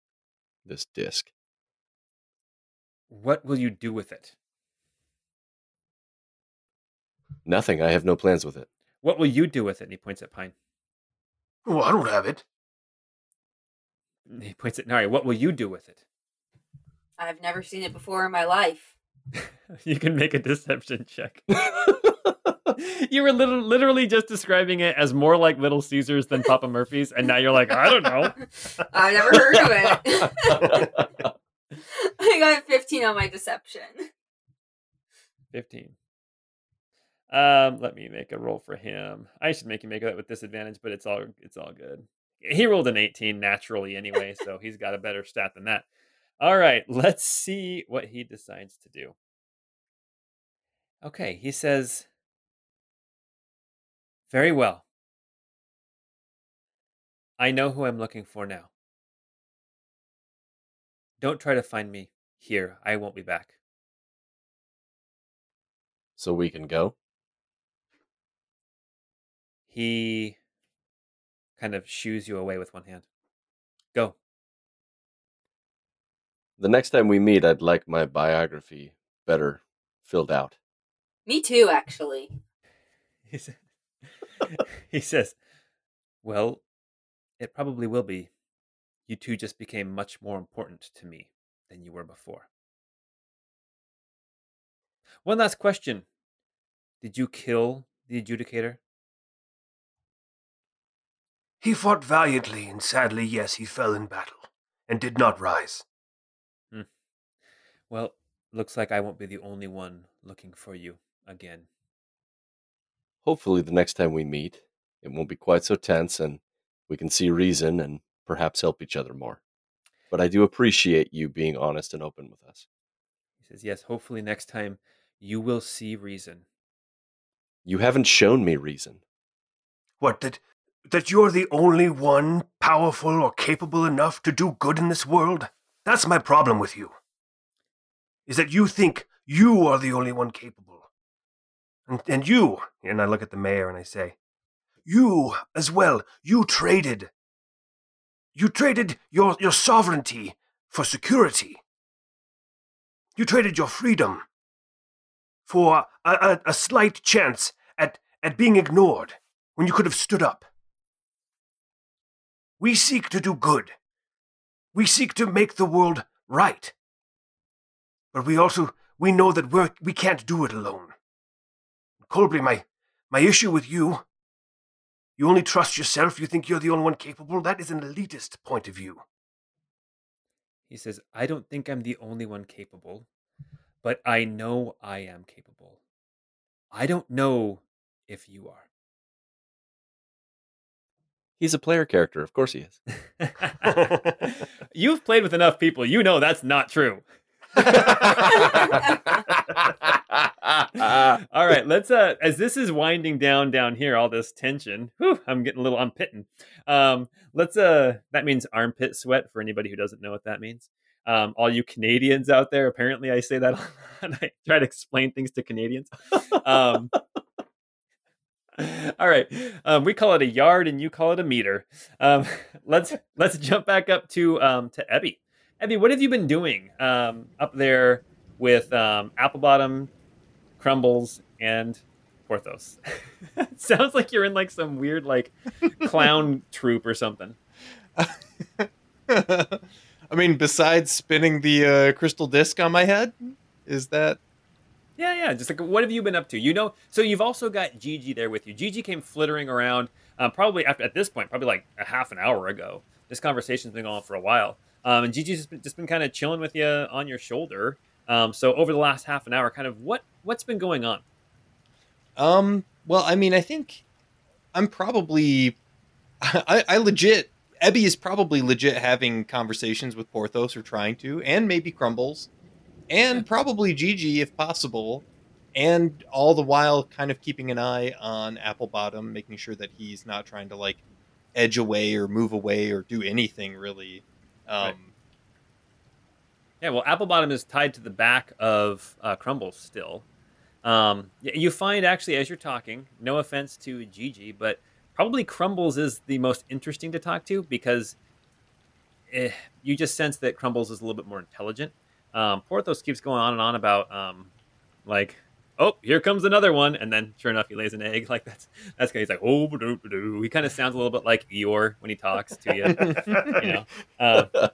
this disc. What will you do with it? Nothing. I have no plans with it. What will you do with it? And he points at Pine. Well, I don't have it. And he points at Nari. What will you do with it? I've never seen it before in my life. You can make a deception check. You were little, literally just describing it as more like Little Caesars than Papa Murphy's, and now you're like, I don't know. I've never heard of it. I think I have fifteen on my deception. fifteen. Um, let me make a roll for him. I should make him make that with disadvantage, but it's all it's all good. He rolled an eighteen naturally anyway, so he's got a better stat than that. All right, let's see what he decides to do. Okay, he says, very well. I know who I'm looking for now. Don't try to find me here. I won't be back. So we can go? He kind of shoos you away with one hand. Go. The next time we meet, I'd like my biography better filled out. Me too, actually. He says, he says, well, it probably will be. You two just became much more important to me than you were before. One last question. Did you kill the adjudicator? He fought valiantly, and sadly, yes, he fell in battle and did not rise. Hmm. Well, looks like I won't be the only one looking for you again. Hopefully the next time we meet, it won't be quite so tense, and we can see reason and perhaps help each other more. But I do appreciate you being honest and open with us. He says, yes, hopefully next time you will see reason. You haven't shown me reason. What, that, that you're the only one powerful or capable enough to do good in this world? That's my problem with you. Is that you think you are the only one capable. And, and you, and I look at the mayor and I say, you as well, you traded. You traded your, your sovereignty for security. You traded your freedom for a, a, a slight chance at, at being ignored when you could have stood up. We seek to do good. We seek to make the world right. But we also, we know that we're, we can't do it alone. Colbury, my, my issue with you, you only trust yourself, you think you're the only one capable, that is an elitist point of view. He says, I don't think I'm the only one capable, but I know I am capable. I don't know if you are. He's a player character. Of course he is. You've played with enough people. You know that's not true. uh, all right, let's uh as this is winding down down here, all this tension, whew, I'm getting a little unpitting. Um let's uh that means armpit sweat for anybody who doesn't know what that means. Um all you Canadians out there, apparently I say that a lot. I try to explain things to Canadians. Um all right, um we call it a yard and you call it a meter. um let's let's jump back up to um to Ebby. Ebby, what have you been doing um, up there with um, Applebottom, Crumbles, and Porthos? It sounds like you're in like some weird like clown troupe or something. I mean, besides spinning the uh, crystal disc on my head, is that? Yeah, yeah. Just like, what have you been up to? You know, so you've also got Gigi there with you. Gigi came flittering around um, probably after, at this point, probably like a half an hour ago. This conversation's been going on for a while. Um, and Gigi's just been, just been kind of chilling with you on your shoulder. Um, so over the last half an hour, kind of what, what's been going on? Um, well, I mean, I think I'm probably... I, I legit... Ebby is probably legit having conversations with Porthos or trying to, and maybe Crumbles, and yeah. Probably Gigi if possible, and all the while kind of keeping an eye on Applebottom, making sure that he's not trying to, like, edge away or move away or do anything, really. Um, right. Yeah, well, Applebottom is tied to the back of uh, Crumbles still. Um, you find, actually, as you're talking, no offense to Gigi, but probably Crumbles is the most interesting to talk to, because eh, you just sense that Crumbles is a little bit more intelligent. Um, Porthos keeps going on and on about, um, like, oh, here comes another one. And then, sure enough, he lays an egg. Like, that's that's kind of, he's like, oh, ba-doo, ba-doo. He kind of sounds a little bit like Eeyore when he talks to you. you know? Uh,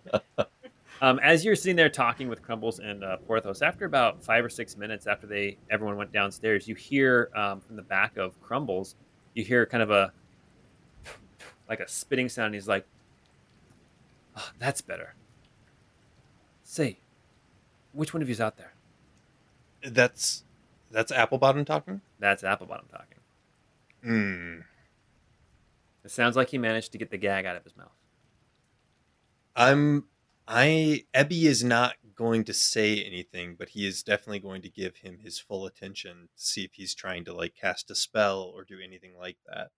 um, as you're sitting there talking with Crumbles and uh, Porthos, after about five or six minutes after they everyone went downstairs, you hear um, from the back of Crumbles, you hear kind of a, like a spitting sound. And he's like, oh, that's better. Say, which one of you's out there? That's... That's Applebottom talking? That's Applebottom talking. Hmm. It sounds like he managed to get the gag out of his mouth. I'm, I, Ebby is not going to say anything, but he is definitely going to give him his full attention to see if he's trying to, like, cast a spell or do anything like that.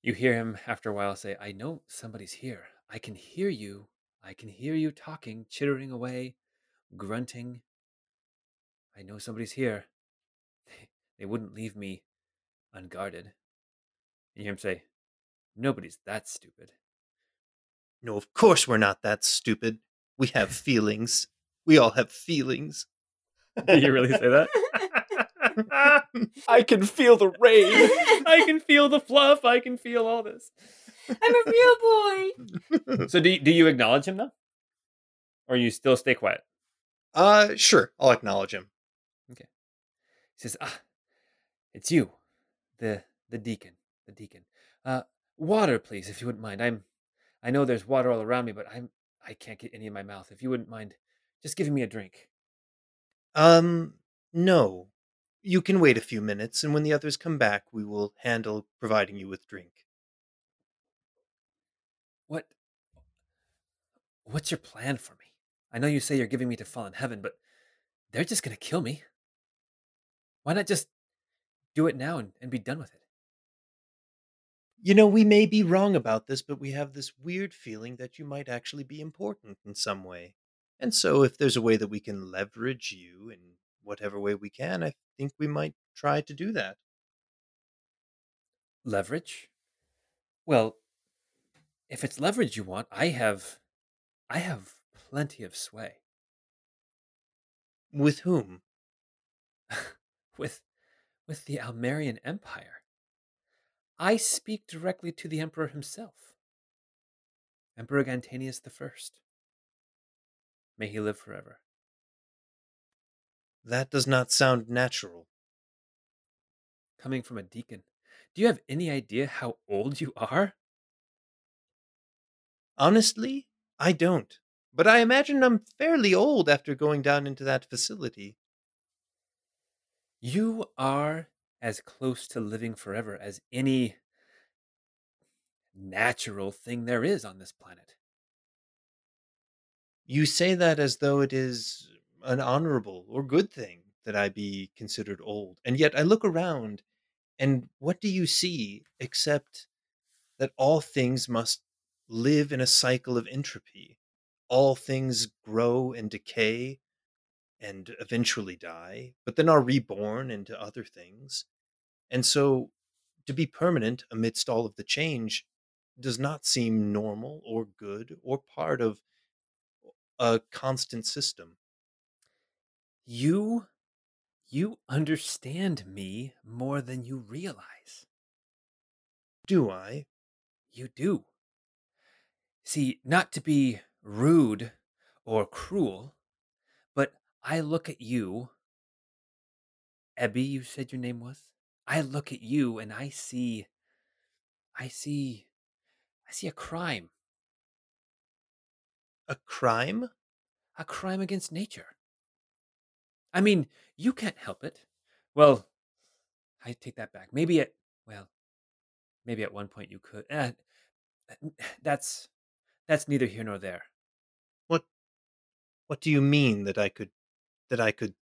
You hear him after a while say, I know somebody's here. I can hear you. I can hear you talking, chittering away, grunting. I know somebody's here. They, they wouldn't leave me unguarded. And you hear him say, nobody's that stupid. No, of course we're not that stupid. We have feelings. We all have feelings. Did you really say that? I can feel the rain. I can feel the fluff. I can feel all this. I'm a real boy. So do, do you acknowledge him, though? Or you still stay quiet? Uh, sure. I'll acknowledge him. Okay. He says, ah, it's you, the the deacon, the deacon. Uh, water, please, if you wouldn't mind. I'm, I know there's water all around me, but I'm, I can't get any in my mouth. If you wouldn't mind, just giving me a drink. Um, no. You can wait a few minutes, and when the others come back, we will handle providing you with drink. What? What's your plan for me? I know you say you're giving me to Fallen Heaven, but they're just going to kill me. Why not just do it now and, and be done with it? You know, we may be wrong about this, but we have this weird feeling that you might actually be important in some way. And so if there's a way that we can leverage you in whatever way we can, I think we might try to do that. Leverage? Well, if it's leverage you want, I have... I have... plenty of sway. With whom? with with the Almerian Empire. I speak directly to the Emperor himself. Emperor Gantanius the First. May he live forever. That does not sound natural. Coming from a deacon. Do you have any idea how old you are? Honestly, I don't. But I imagine I'm fairly old after going down into that facility. You are as close to living forever as any natural thing there is on this planet. You say that as though it is an honorable or good thing that I be considered old. And yet I look around, and what do you see except that all things must live in a cycle of entropy? All things grow and decay and eventually die, but then are reborn into other things. And so to be permanent amidst all of the change does not seem normal or good or part of a constant system. You, you understand me more than you realize. Do I? You do. See, not to be rude or cruel, but I look at you, Ebby, you said your name was? I look at you and I see, I see, I see a crime. A crime? A crime against nature. I mean, you can't help it. Well, I take that back. Maybe at, well, maybe at one point you could. Eh, that's, that's neither here nor there. What what do you mean that I could that I could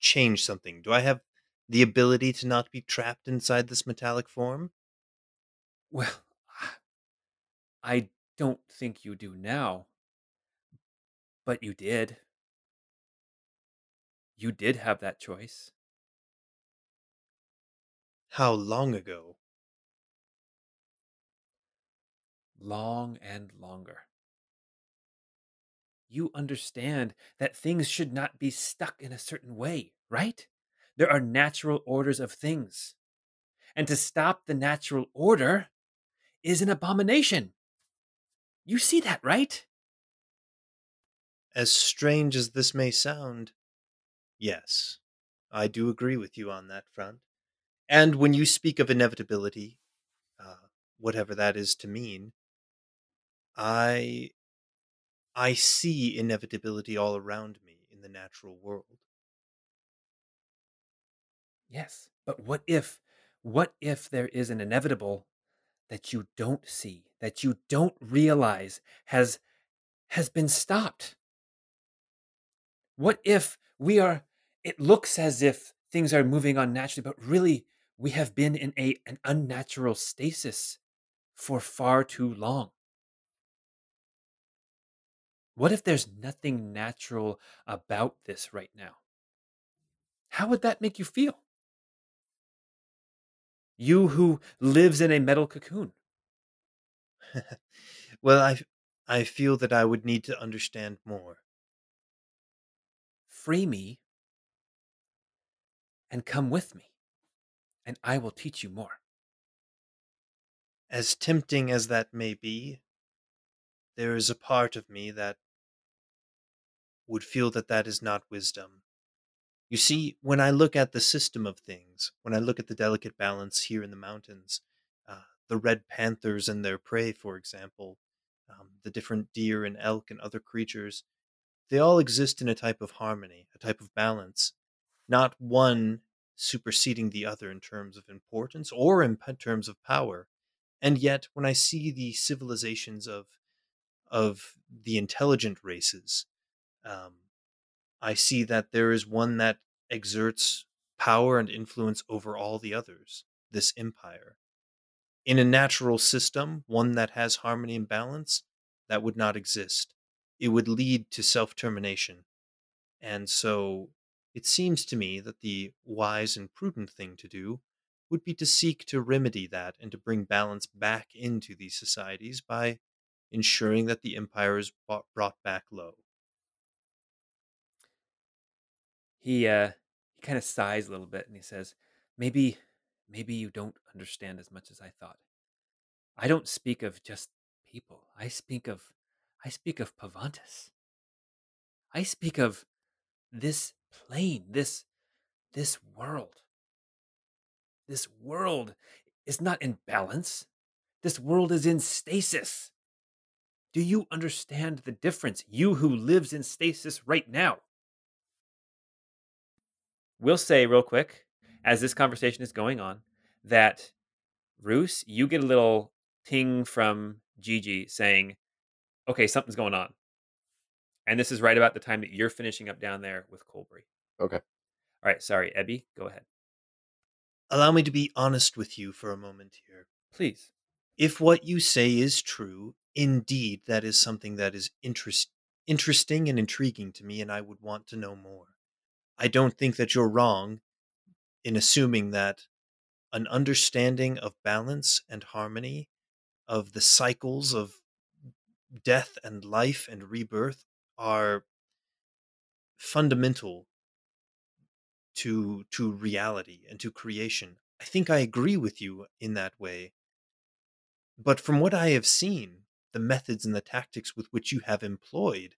change something? Do I have the ability to not be trapped inside this metallic form? Well, I don't think you do now, but you did. You did have that choice. How long ago? Long and longer. You understand that things should not be stuck in a certain way, right? There are natural orders of things. And to stop the natural order is an abomination. You see that, right? As strange as this may sound, yes, I do agree with you on that front. And when you speak of inevitability, uh, whatever that is to mean, I, I see inevitability all around me in the natural world. Yes, but what if, what if there is an inevitable that you don't see, that you don't realize has, has been stopped? What if we are, it looks as if things are moving on naturally, but really we have been in a, an unnatural stasis for far too long? What if there's nothing natural about this right now? How would that make you feel? You who lives in a metal cocoon. Well, I, I feel that I would need to understand more. Free me and come with me, and I will teach you more. As tempting as that may be, there is a part of me that would feel that that is not wisdom. You see, when I look at the system of things, when I look at the delicate balance here in the mountains, uh, the red panthers and their prey, for example, um, the different deer and elk and other creatures, they all exist in a type of harmony, a type of balance, not one superseding the other in terms of importance or in terms of power. And yet, when I see the civilizations of of the intelligent races, um, I see that there is one that exerts power and influence over all the others, this empire. In a natural system, one that has harmony and balance, that would not exist. It would lead to self-termination. And so it seems to me that the wise and prudent thing to do would be to seek to remedy that and to bring balance back into these societies by ensuring that the empire is brought back low. He uh, he kind of sighs a little bit and he says, maybe, maybe you don't understand as much as I thought. I don't speak of just people. I speak of I speak of Pavantis. I speak of this plane, this, this world. This world is not in balance. This world is in stasis. Do you understand the difference, you who lives in stasis right now? We'll say real quick, as this conversation is going on, that, Roos, you get a little ting from Gigi saying, okay, something's going on. And this is right about the time that you're finishing up down there with Colbury. Okay. All right, sorry, Ebby, go ahead. Allow me to be honest with you for a moment here. Please. If what you say is true, indeed, that is something that is interest- interesting and intriguing to me, and I would want to know more. I don't think that you're wrong in assuming that an understanding of balance and harmony, of the cycles of death and life and rebirth are fundamental to to reality and to creation. I think I agree with you in that way. But from what I have seen, the methods and the tactics with which you have employed,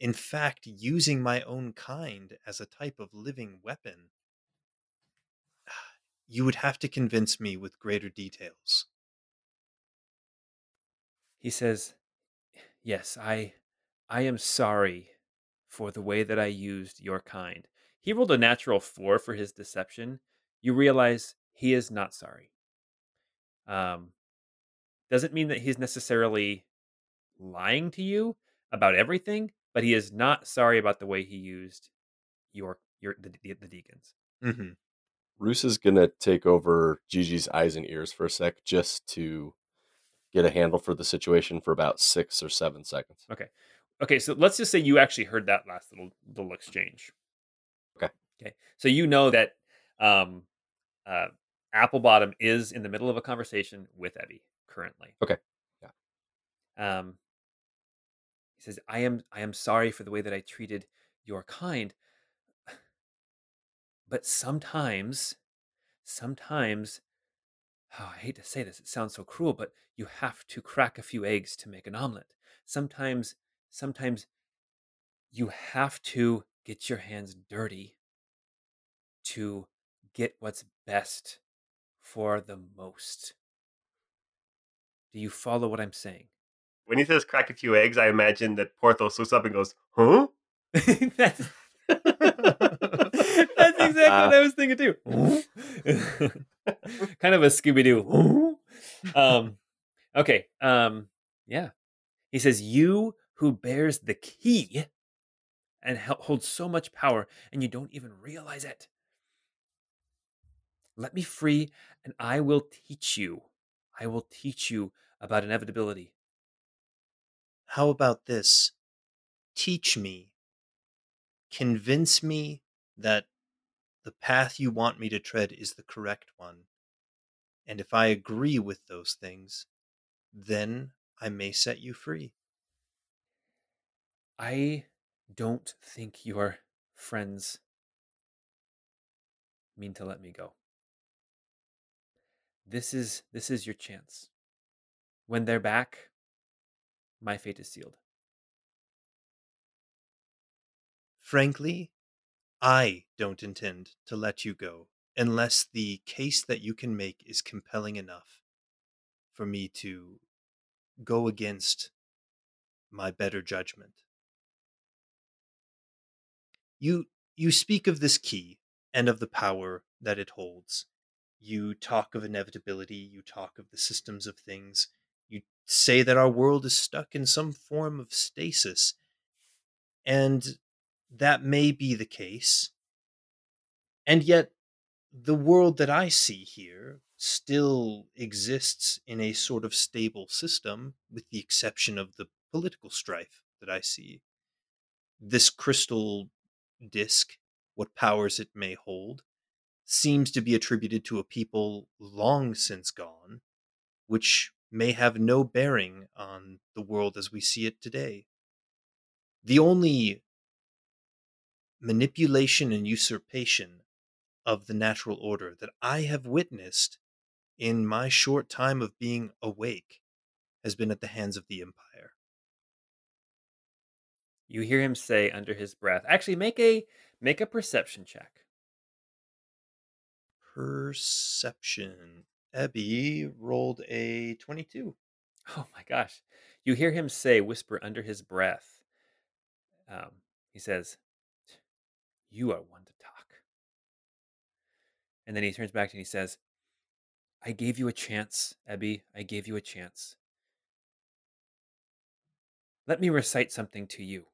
in fact, using my own kind as a type of living weapon, you would have to convince me with greater details. He says, Yes, I I am sorry for the way that I used your kind. He rolled a natural four for his deception. You realize he is not sorry. Um, doesn't mean that he's necessarily lying to you about everything, but he is not sorry about the way he used your your the, the, the deacons. Mm-hmm. Roos is going to take over Gigi's eyes and ears for a sec just to get a handle for the situation for about six or seven seconds. Okay. Okay, so let's just say you actually heard that last little little exchange. Okay. Okay. So you know that um, uh, Applebottom is in the middle of a conversation with Ebby currently. Okay. Yeah. Um, he says, I am I am sorry for the way that I treated your kind. But sometimes, sometimes, oh, I hate to say this, it sounds so cruel, but you have to crack a few eggs to make an omelet. Sometimes, sometimes you have to get your hands dirty to get what's best for the most. Do you follow what I'm saying? When he says crack a few eggs, I imagine that Porthos looks up and goes, huh? That's... That's exactly uh, what I was thinking too. Kind of a Scooby-Doo. um, okay. Um, yeah. He says, you who bears the key and holds so much power and you don't even realize it. Let me free and I will teach you. I will teach you about inevitability. How about this? Teach me. Convince me that the path you want me to tread is the correct one. And if I agree with those things, then I may set you free. I don't think your friends mean to let me go. This is this is your chance. When they're back, my fate is sealed. Frankly, I don't intend to let you go unless the case that you can make is compelling enough for me to go against my better judgment. You you speak of this key and of the power that it holds. You talk of inevitability, you talk of the systems of things. You say that our world is stuck in some form of stasis. And that may be the case. And yet, the world that I see here still exists in a sort of stable system, with the exception of the political strife that I see. This crystal disc, what powers it may hold, seems to be attributed to a people long since gone, which may have no bearing on the world as we see it today. The only manipulation and usurpation of the natural order that I have witnessed in my short time of being awake has been at the hands of the Empire. You hear him say under his breath, actually make a make a perception check. Perception. Ebby rolled a twenty-two. Oh my gosh. You hear him say, whisper under his breath. Um, he says, you are one to talk. And then he turns back to you and he says, I gave you a chance, Ebby. I gave you a chance. Let me recite something to you.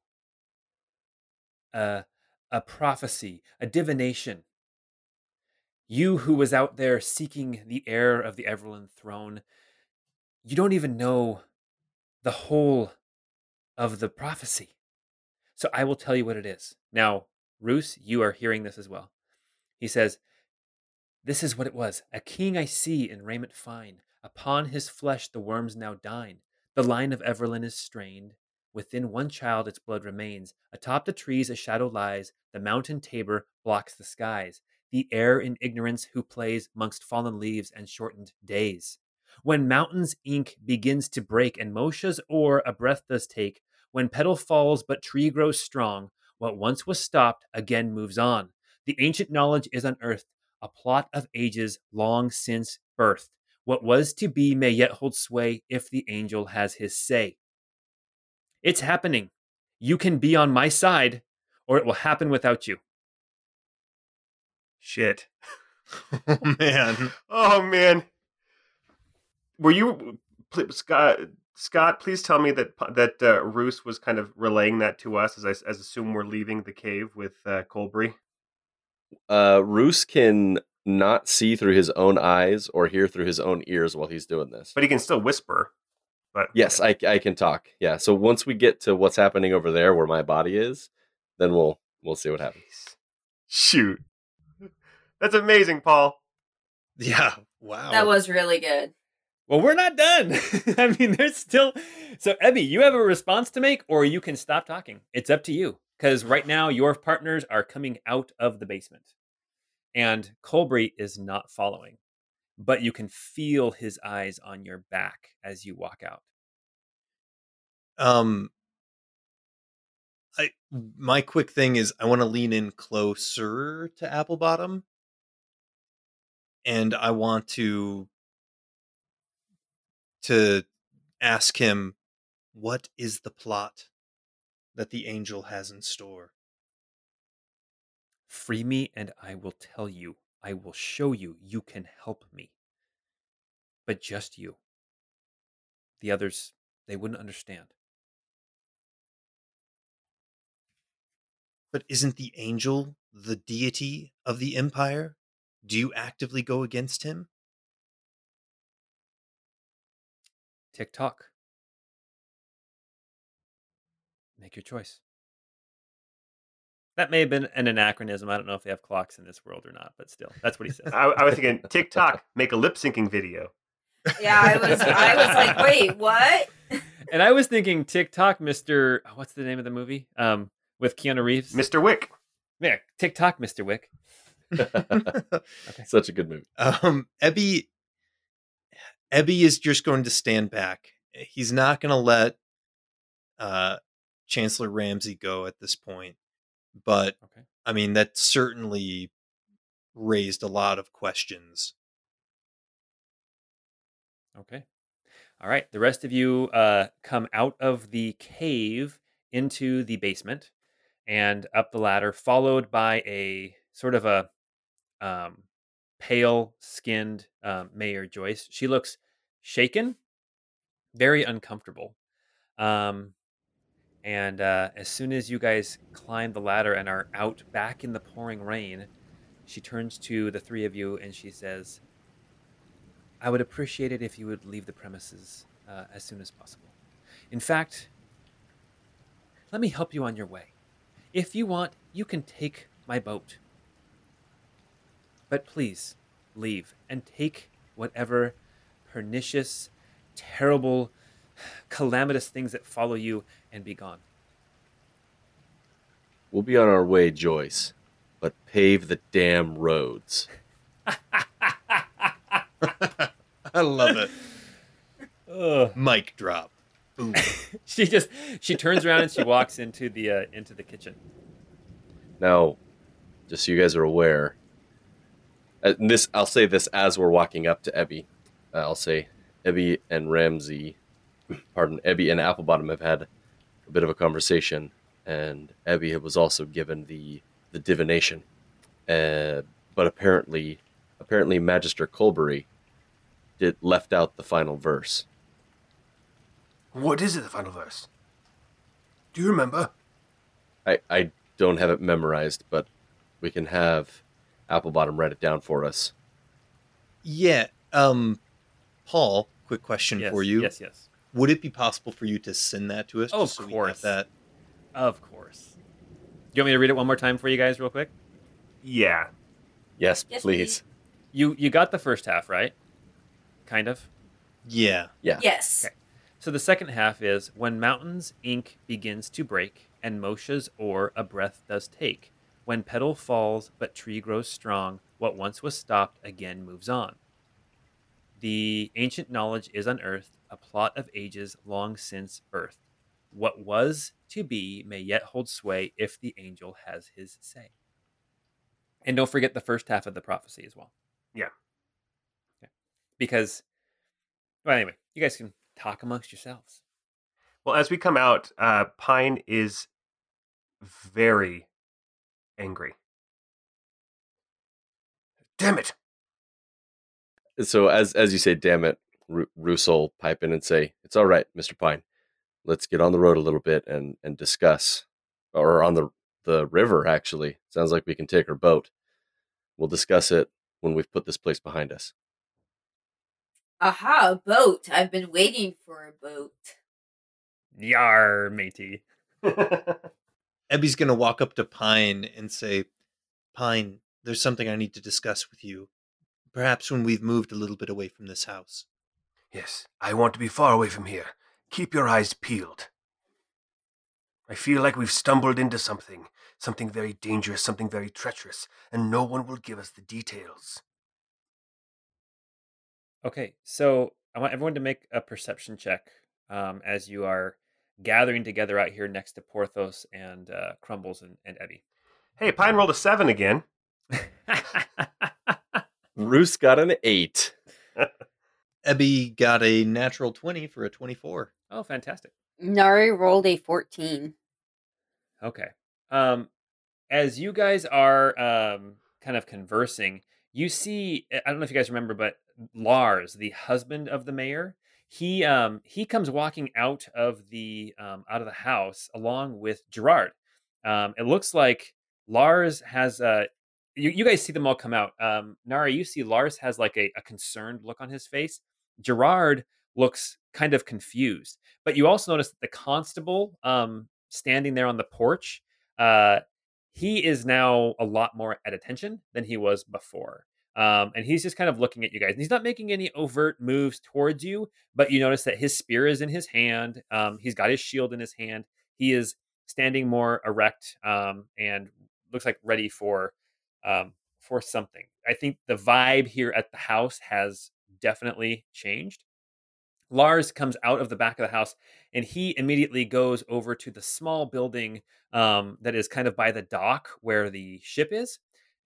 Uh, a prophecy, a divination. You who was out there seeking the heir of the Everlyn throne, you don't even know the whole of the prophecy. So I will tell you what it is. Now, Roos, you are hearing this as well. He says, this is what it was. A king I see in raiment fine. Upon his flesh the worms now dine. The line of Everlyn is strained. Within one child its blood remains. Atop the trees a shadow lies. The mountain Tabor blocks the skies. The heir in ignorance who plays mongst fallen leaves and shortened days. When mountain's ink begins to break and Moshe's oar a breath does take. When petal falls but tree grows strong. What once was stopped again moves on. The ancient knowledge is unearthed, a plot of ages long since birthed. What was to be may yet hold sway if the angel has his say. It's happening. You can be on my side, or it will happen without you. Shit. Oh, man. Oh, man. Were you... Scott, Scott, please tell me that that uh, Roos was kind of relaying that to us as I as assume we're leaving the cave with uh, Colbury. Uh, Roos can not see through his own eyes or hear through his own ears while he's doing this. But he can still whisper. But yes, I, I can talk. Yeah. So once we get to what's happening over there where my body is, then we'll we'll see what happens. Shoot. That's amazing, Paul. Yeah. Wow. That was really good. Well, we're not done. I mean, there's still... So, Ebby, you have a response to make, or you can stop talking. It's up to you. Because right now, your partners are coming out of the basement. And Colbury is not following. But you can feel his eyes on your back as you walk out. Um, I my quick thing is I want to lean in closer to Applebottom. And I want to... to ask him, what is the plot that the angel has in store? Free me and I will tell you. I will show you. You can help me. But just you. The others, they wouldn't understand. But isn't the angel the deity of the empire? Do you actively go against him? TikTok. Make your choice. That may have been an anachronism. I don't know if they have clocks in this world or not, but still, that's what he says. I, I was thinking TikTok, make a lip syncing video. Yeah, I was. I was like, wait, what? And I was thinking TikTok, Mister What's the name of the movie? Um, with Keanu Reeves, Mister Wick. Yeah, TikTok, Mister Wick. Okay. Such a good movie. Um, Ebby. Ebby is just going to stand back. He's not going to let uh, Chancellor Ramsey go at this point. But, okay. I mean, that certainly raised a lot of questions. Okay. All right. The rest of you uh, come out of the cave into the basement and up the ladder, followed by a sort of a... Um, pale-skinned um, Mayor Joyce. She looks shaken, very uncomfortable. Um, and uh, as soon as you guys climb the ladder and are out back in the pouring rain, she turns to the three of you and she says, I would appreciate it if you would leave the premises uh, as soon as possible. In fact, let me help you on your way. If you want, you can take my boat. But please, leave and take whatever pernicious, terrible, calamitous things that follow you and be gone. We'll be on our way, Joyce, but pave the damn roads. I love it. Ugh. Mic drop. Boom. she just she turns around and she walks into the uh, into the kitchen. Now, just so you guys are aware. And this, I'll say this as we're walking up to Ebby. Uh, I'll say Ebby and Ramsey, pardon, Ebby and Applebottom have had a bit of a conversation, and Ebby was also given the the divination. Uh, but apparently, apparently, Magister Colbury did left out the final verse. What is it? The final verse? Do you remember? I I don't have it memorized, but we can have Applebottom read it down for us. Yeah. Um, Paul, quick question yes, for you. Yes, yes. Would it be possible for you to send that to us? Oh, just of so course. We have that? Of course. Do you want me to read it one more time for you guys real quick? Yeah. Yes, yes please. please. You you got the first half, right? Kind of? Yeah. Yeah. Yes. Okay. So the second half is, when mountains' ink begins to break, and Moshe's oar a breath does take. When petal falls, but tree grows strong, what once was stopped again moves on. The ancient knowledge is unearthed, a plot of ages long since birthed. What was to be may yet hold sway if the angel has his say. And don't forget the first half of the prophecy as well. Yeah. Okay. Because, well, anyway, you guys can talk amongst yourselves. Well, as we come out, uh, Pine is very... angry. Damn it! So as as you say, damn it, R- Roose will pipe in and say, it's all right, Mister Pine. Let's get on the road a little bit and, and discuss. Or on the, the river, actually. Sounds like we can take our boat. We'll discuss it when we've put this place behind us. Aha, a boat. I've been waiting for a boat. Yar, matey. Ebby's going to walk up to Pine and say, Pine, there's something I need to discuss with you. Perhaps when we've moved a little bit away from this house. Yes, I want to be far away from here. Keep your eyes peeled. I feel like we've stumbled into something. Something very dangerous, something very treacherous, and no one will give us the details. Okay, so I want everyone to make a perception check um, as you are gathering together out here next to Porthos and uh, Crumbles and, and Ebby. Hey, Pine rolled a seven again. Roos got an eight. Ebby got a natural twenty for a twenty-four. Oh, fantastic. Nari rolled a fourteen. Okay. Um, as you guys are um, kind of conversing, you see, I don't know if you guys remember, but Lars, the husband of the mayor, he um, he comes walking out of the um, out of the house along with Gerard. Um, it looks like Lars has uh, you, you guys see them all come out. Um, Nari, you see Lars has like a, a concerned look on his face. Gerard looks kind of confused, but you also notice that the constable um, standing there on the porch. Uh, he is now a lot more at attention than he was before. Um, and he's just kind of looking at you guys. And he's not making any overt moves towards you, but you notice that his spear is in his hand. Um, he's got his shield in his hand. He is standing more erect, um, and looks like ready for, um, for something. I think the vibe here at the house has definitely changed. Lars comes out of the back of the house, and he immediately goes over to the small building um, that is kind of by the dock where the ship is.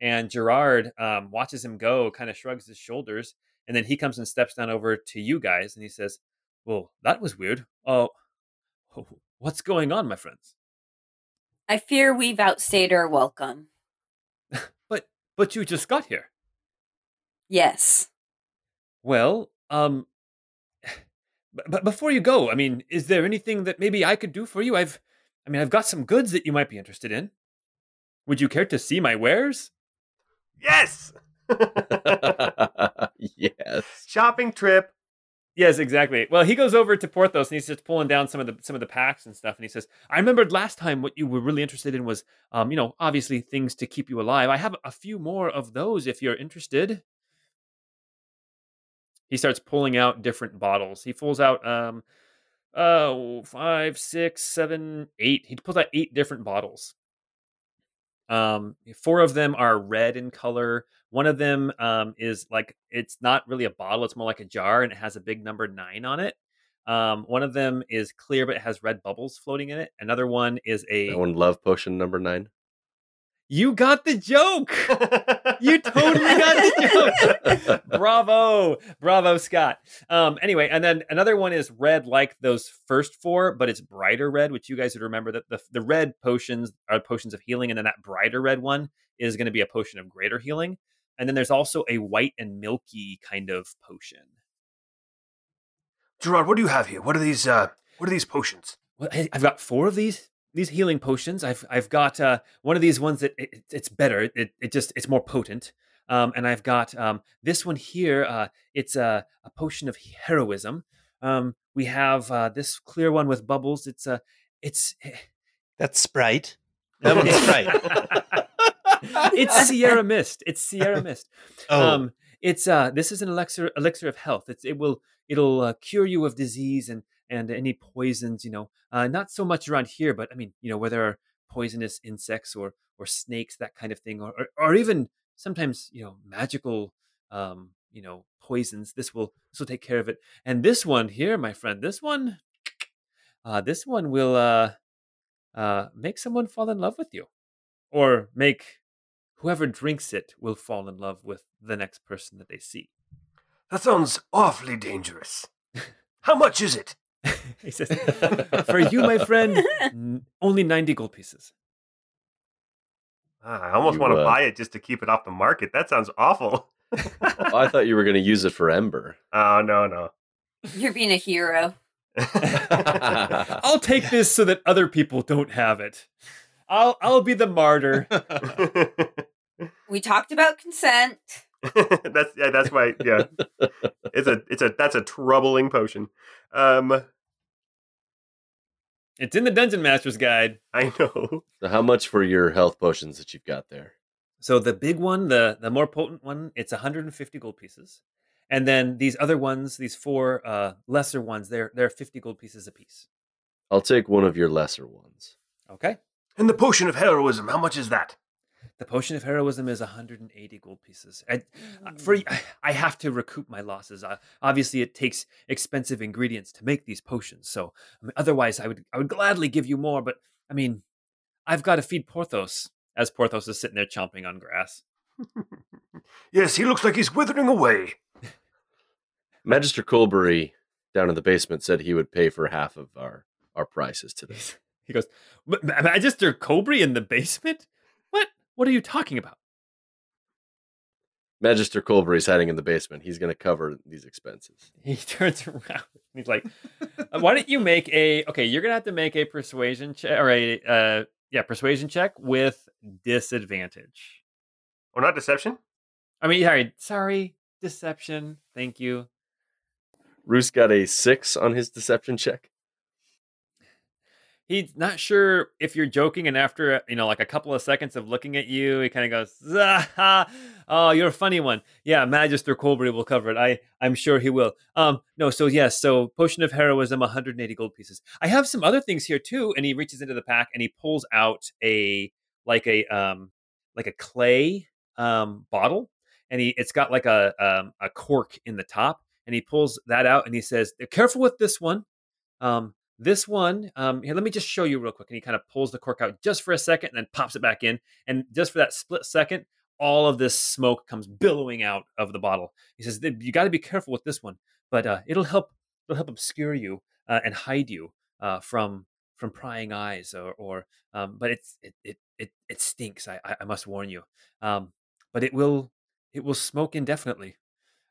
And Gerard um, watches him go, kind of shrugs his shoulders, and then he comes and steps down over to you guys, and he says, well, that was weird. Oh, what's going on, my friends? I fear we've outstayed our welcome. but but you just got here. Yes. Well, um... But before you go, I mean, is there anything that maybe I could do for you? I've, I mean, I've got some goods that you might be interested in. Would you care to see my wares? Yes! Yes. Shopping trip. Yes, exactly. Well, he goes over to Porthos and he's just pulling down some of the some of the packs and stuff. And he says, I remembered last time what you were really interested in was, um, you know, obviously things to keep you alive. I have a few more of those if you're interested. He starts pulling out different bottles. He pulls out um, uh, five, six, seven, eight. He pulls out eight different bottles. Um, four of them are red in color. One of them um, is like, it's not really a bottle. It's more like a jar, and it has a big number nine on it. Um, one of them is clear, but it has red bubbles floating in it. Another one is a... That one love potion number nine. You got the joke. You totally got the joke. Bravo. Bravo, Scott. Um, anyway, and then another one is red like those first four, but it's brighter red, which you guys would remember that the, the red potions are potions of healing. And then that brighter red one is going to be a potion of greater healing. And then there's also a white and milky kind of potion. Gerard, what do you have here? What are these, uh, what are these potions? Well, I've got four of these. These healing potions, I've I've got uh, one of these ones that it, it's better. It it just it's more potent. Um, and I've got um, this one here. Uh, it's a, a potion of heroism. Um, we have uh, this clear one with bubbles. It's a uh, it's that's Sprite. That one's Sprite. It's Sierra Mist. It's Sierra Mist. Oh. Um, it's uh, this is an elixir elixir of health. It's it will it'll uh, cure you of disease and. And any poisons, you know, uh, not so much around here, but I mean, you know, where there are poisonous insects or or snakes, that kind of thing, or or, or even sometimes, you know, magical, um, you know, poisons. This will this will take care of it. And this one here, my friend, this one, uh, this one will uh, uh, make someone fall in love with you, or make whoever drinks it will fall in love with the next person that they see. That sounds awfully dangerous. How much is it? He says, for you, my friend, n- only ninety gold pieces. Ah, I almost you, want to uh, buy it just to keep it off the market. That sounds awful. I thought you were going to use it for Ember. Oh, no, no. You're being a hero. I'll take this so that other people don't have it. I'll I'll be the martyr. We talked about consent. that's yeah, that's why yeah. It's a it's a that's a troubling potion. Um It's in the Dungeon Master's Guide. I know. So how much for your health potions that you've got there? So the big one, the, the more potent one, it's one hundred fifty gold pieces. And then these other ones, these four uh, lesser ones, they're, they're fifty gold pieces apiece. I'll take one of your lesser ones. Okay. And the potion of heroism, how much is that? The potion of heroism is one hundred eighty gold pieces. I, for I have to recoup my losses. Uh, obviously, it takes expensive ingredients to make these potions. So I mean, otherwise, I would I would gladly give you more. But I mean, I've got to feed Porthos. As Porthos is sitting there chomping on grass. Yes, he looks like he's withering away. Magister Colbury down in the basement said he would pay for half of our, our prices today. He goes, Magister Colbury in the basement? What? What are you talking about? Magister Colbury's hiding in the basement. He's going to cover these expenses. He turns around. And he's like, why don't you make a... Okay, you're going to have to make a persuasion check, or a... Uh, yeah, persuasion check with disadvantage. Or not deception? I mean, sorry, sorry, deception. Thank you. Roos got a six on his deception check. He's not sure if you're joking, and after, you know, like a couple of seconds of looking at you, he kind of goes, Zaha! Oh, you're a funny one. Yeah, Magister Colbury will cover it. I, I'm sure he will. Um, no, so yes, so Potion of Heroism, one hundred eighty gold pieces. I have some other things here too, and he reaches into the pack and he pulls out a like a um like a clay um bottle, and he it's got like a um a cork in the top, and he pulls that out and he says, careful with this one. Um This one, um, here, let me just show you real quick. And he kind of pulls the cork out just for a second and then pops it back in. And just for that split second, all of this smoke comes billowing out of the bottle. He says, you got to be careful with this one, but uh, it'll help it'll help obscure you uh, and hide you uh, from from prying eyes. Or, or um, But it's, it it it it stinks, I, I must warn you. Um, but it will it will smoke indefinitely.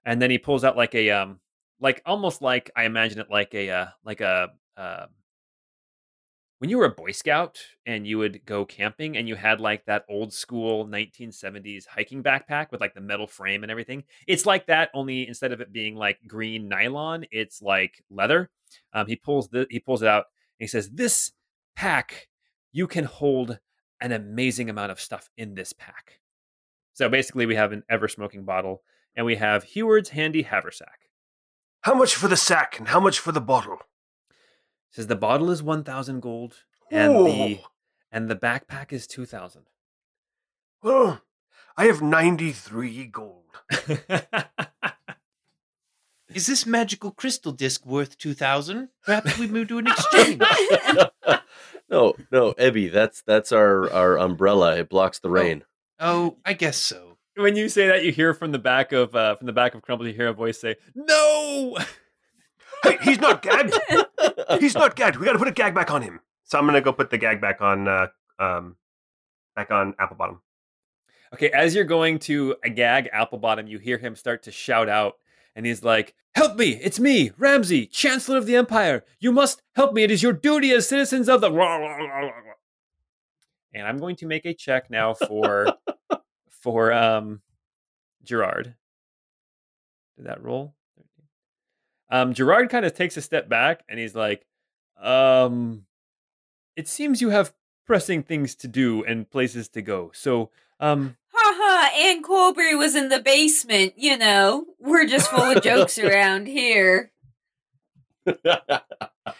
And then he pulls out like a, um, like almost like, I imagine it like a, uh, like a, Uh, when you were a Boy Scout and you would go camping and you had like that old school nineteen seventies hiking backpack with like the metal frame and everything, it's like that, only instead of it being like green nylon, it's like leather. Um, he pulls the he pulls it out and he says, "This pack, you can hold an amazing amount of stuff in this pack." So basically, we have an ever smoking bottle and we have Heward's handy haversack. How much for the sack and how much for the bottle? Says the bottle is one thousand gold, and oh. the and the backpack is two thousand. Well, I have ninety-three gold. Is this magical crystal disc worth two thousand? Perhaps we move to an exchange. no, no, Ebby, that's that's our, our umbrella. It blocks the rain. Oh, oh, I guess so. When you say that, you hear from the back of uh, from the back of Crumbles, you hear a voice say, "No." Hey, he's not gagged. He's not gagged. We got to put a gag back on him. So I'm going to go put the gag back on uh, um, back on Applebottom. Okay, as you're going to a gag Applebottom, you hear him start to shout out. And he's like, help me. It's me, Ramsey, Chancellor of the Empire. You must help me. It is your duty as citizens of the... And I'm going to make a check now for for um, Gerard. Did that roll? Um, Gerard kind of takes a step back and he's like, um, it seems you have pressing things to do and places to go. So, um, haha, and Colbury was in the basement, you know, we're just full of jokes around here.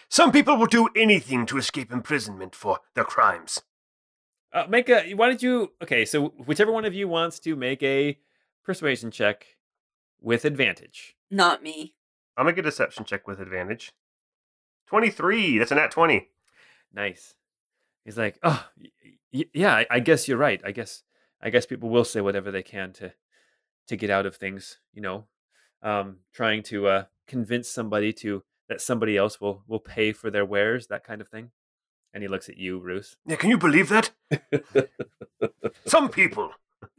Some people will do anything to escape imprisonment for their crimes. Uh, make a, why don't you, okay, so whichever one of you wants to make a persuasion check with advantage. Not me. I'll make a deception check with advantage. twenty-three. That's a nat twenty. Nice. He's like, oh, y- yeah, I-, I guess you're right. I guess I guess people will say whatever they can to to get out of things, you know, um, trying to uh, convince somebody to that somebody else will, will pay for their wares, that kind of thing. And he looks at you, Roos. Yeah, can you believe that? Some people.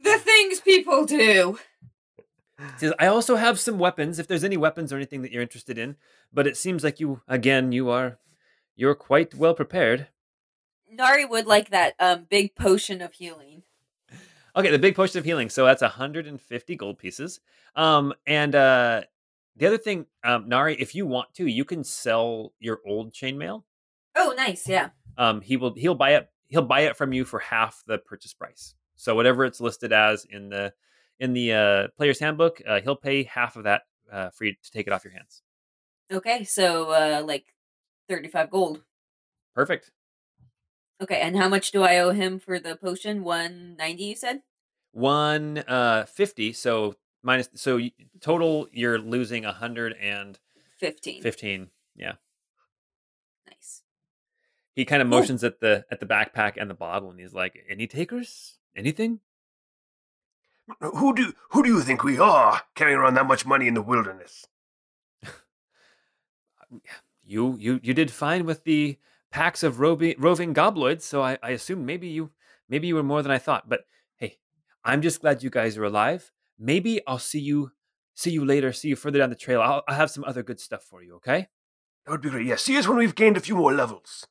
The things people do. It says, I also have some weapons, if there's any weapons or anything that you're interested in, but it seems like you, again, you are, you're quite well prepared. Nari would like that um, big potion of healing. Okay, the big potion of healing. So that's one hundred fifty gold pieces. Um, and uh, the other thing, um, Nari, if you want to, you can sell your old chainmail. Oh, nice, yeah. Um, he will. He'll buy it. He'll buy it from you for half the purchase price. So whatever it's listed as in the in the uh, player's handbook, uh, he'll pay half of that uh, for you to take it off your hands. Okay, so uh, like thirty-five gold. Perfect. Okay, and how much do I owe him for the potion? one ninety, you said? one fifty, so minus, so total you're losing one hundred fifteen. fifteen, yeah. Nice. He kind of motions Ooh. at the at the backpack and the bottle, and he's like, any takers? Anything? Who do who do you think we are, carrying around that much money in the wilderness? you, you you did fine with the packs of roving, roving gobloids, so I, I assume maybe you maybe you were more than I thought. But hey, I'm just glad you guys are alive. Maybe I'll see you see you later, see you further down the trail. I'll, I'll have some other good stuff for you, okay? That would be great. Yeah, see us when we've gained a few more levels.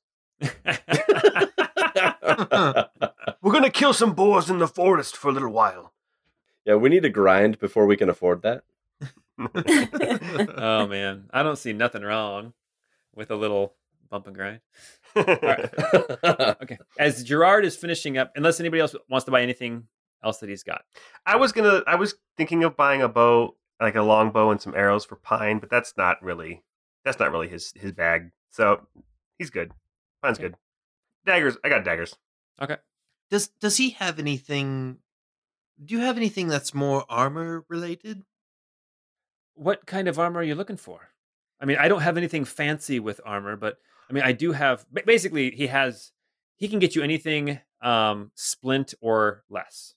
We're going to kill some boars in the forest for a little while. Yeah, we need to grind before we can afford that. Oh, man. I don't see nothing wrong with a little bump and grind. All right. Okay. As Gerard is finishing up, unless anybody else wants to buy anything else that he's got. I was gonna. I was thinking of buying a bow, like a long bow and some arrows for Pine, but that's not really that's not really his, his bag. So he's good. Pine's okay. Good. Daggers. I got daggers. Okay. Does does he have anything? Do you have anything that's more armor related? What kind of armor are you looking for? I mean, I don't have anything fancy with armor, but I mean, I do have. Basically, he has. He can get you anything um, splint or less,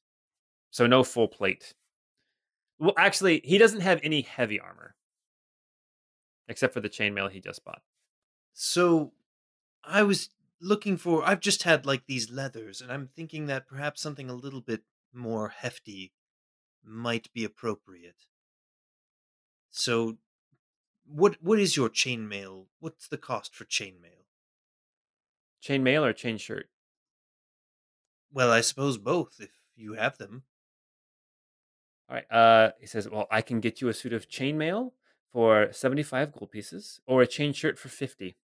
so no full plate. Well, actually, he doesn't have any heavy armor, except for the chainmail he just bought. So, I was looking for. I've just had like these leathers, and I'm thinking that perhaps something a little bit more hefty might be appropriate. So. What what is your chainmail? What's the cost for chainmail? Chainmail or chain shirt? Well, I suppose both, if you have them. All right. Uh, he says, well, I can get you a suit of chainmail for seventy-five gold pieces, or a chain shirt for fifty.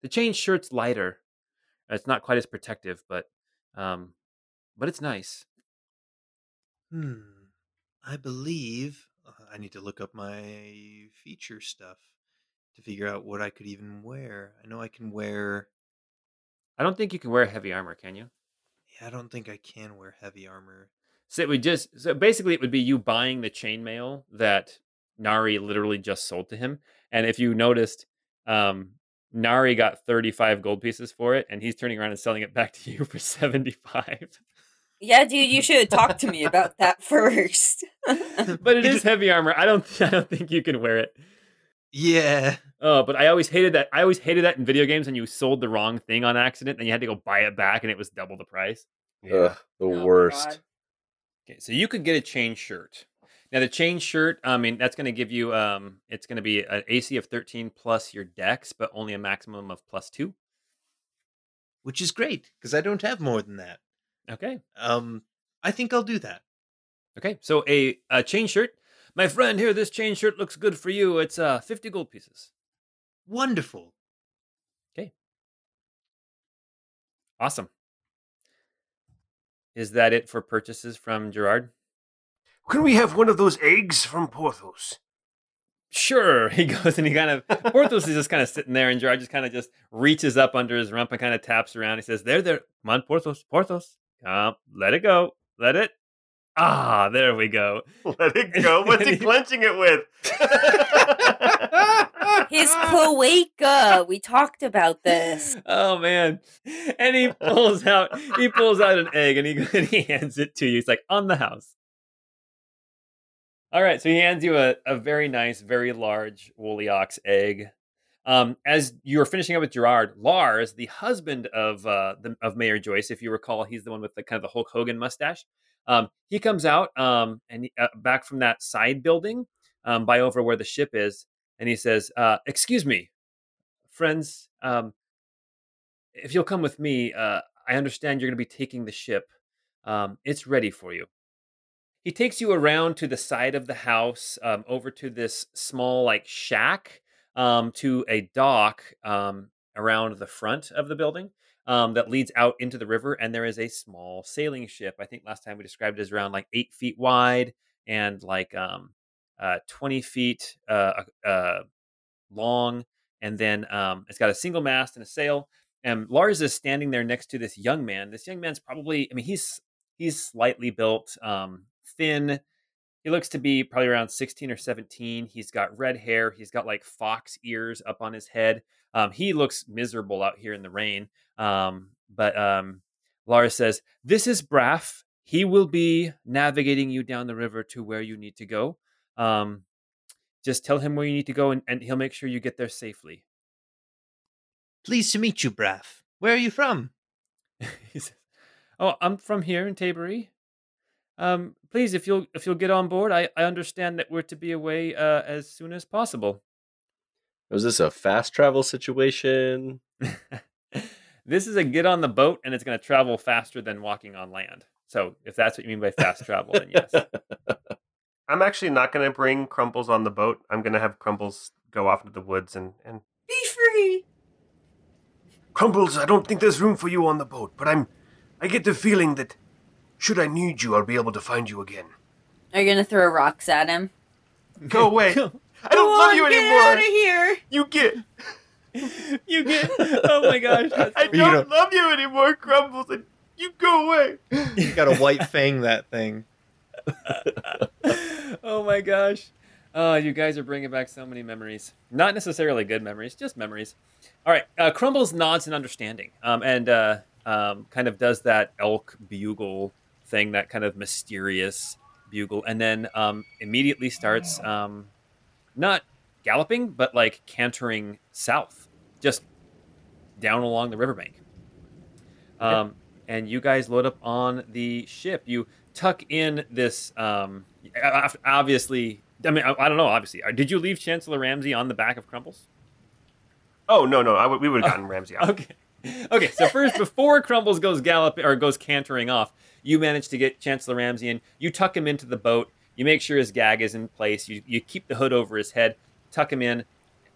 The chain shirt's lighter; it's not quite as protective, but um, but it's nice. Hmm. I believe. I need to look up my feature stuff to figure out what I could even wear. I know I can wear... I don't think you can wear heavy armor, can you? Yeah, I don't think I can wear heavy armor. So it would just... So basically, it would be you buying the chainmail that Nari literally just sold to him. And if you noticed, um, Nari got thirty-five gold pieces for it, and he's turning around and selling it back to you for seventy-five. Yeah, dude, you should have talked to me about that first. But it is heavy armor. I don't I don't think you can wear it. Yeah. Oh, but I always hated that. I always hated that in video games when you sold the wrong thing on accident and you had to go buy it back and it was double the price. Yeah. Ugh, the oh worst. Okay, so you could get a chain shirt. Now the chain shirt, I mean, that's going to give you um it's going to be an A C of thirteen plus your dex, but only a maximum of plus two. Which is great because I don't have more than that. Okay. Um, I think I'll do that. Okay. So a, a chain shirt. My friend here, this chain shirt looks good for you. It's uh fifty gold pieces. Wonderful. Okay. Awesome. Is that it for purchases from Gerard? Can we have one of those eggs from Porthos? Sure. He goes and he kind of, Porthos is just kind of sitting there and Gerard just kind of just reaches up under his rump and kind of taps around. He says, there, there. Come on, Porthos, Porthos. Um, let it go. Let it. Ah, there we go. Let it go. What's he clenching it with? His cloaca. We talked about this. Oh man! And he pulls out. He pulls out an egg and he and he hands it to you. He's like, on the house. All right. So he hands you a, a very nice, very large woolly ox egg. Um, as you're finishing up with Gerard, Lars, the husband of uh, the, of Mayor Joyce, if you recall, he's the one with the kind of the Hulk Hogan mustache. Um, he comes out um, and uh, back from that side building um, by over where the ship is, and he says, uh, "Excuse me, friends. Um, if you'll come with me, uh, I understand you're going to be taking the ship. Um, it's ready for you." He takes you around to the side of the house, um, over to this small like shack. Um, to a dock um, around the front of the building. um, that leads out into the river, and there is a small sailing ship. I think last time we described it as around like eight feet wide and like um, uh, twenty feet uh, uh, long, and then um, it's got a single mast and a sail. And Lars is standing there next to this young man. This young man's probably, I mean, he's he's slightly built, um, thin. He looks to be probably around sixteen or seventeen. He's got red hair. He's got like fox ears up on his head. Um, he looks miserable out here in the rain. Um, but um, Lars says, "This is Braff. He will be navigating you down the river to where you need to go. Um, just tell him where you need to go, and, and he'll make sure you get there safely." "Pleased to meet you, Braff. Where are you from?" He says, "Oh, I'm from here in Tabury. Um, please, if you'll if you'll get on board, I, I understand that we're to be away uh, as soon as possible." Was this a fast travel situation? This is a get on the boat, and it's going to travel faster than walking on land. So if that's what you mean by fast travel, then yes. I'm actually not going to bring Crumbles on the boat. I'm going to have Crumbles go off into the woods and, and... be free. "Crumbles, I don't think there's room for you on the boat, but I'm, I get the feeling that should I need you, I'll be able to find you again." Are you going to throw rocks at him? Go away. I don't on, love you get anymore. Get out of here. You get. You get. Oh my gosh. I don't know. Love you anymore, Crumbles. And you go away. You got to white fang that thing. Oh my gosh. Oh, you guys are bringing back so many memories. Not necessarily good memories, just memories. All right. Uh, Crumbles nods in understanding um, and uh, um, kind of does that elk bugle thing, that kind of mysterious bugle, and then um, immediately starts um, not galloping, but like cantering south, just down along the riverbank. Um, yeah. And you guys load up on the ship. You tuck in this, um, obviously... I mean, I, I don't know, obviously. Did you leave Chancellor Ramsey on the back of Crumbles? Oh, no, no. I w- we would have gotten oh, Ramsey out. Okay. Okay, so first, before Crumbles goes galloping or goes cantering off, you manage to get Chancellor Ramsey in. You tuck him into the boat. You make sure his gag is in place. You you keep the hood over his head. Tuck him in.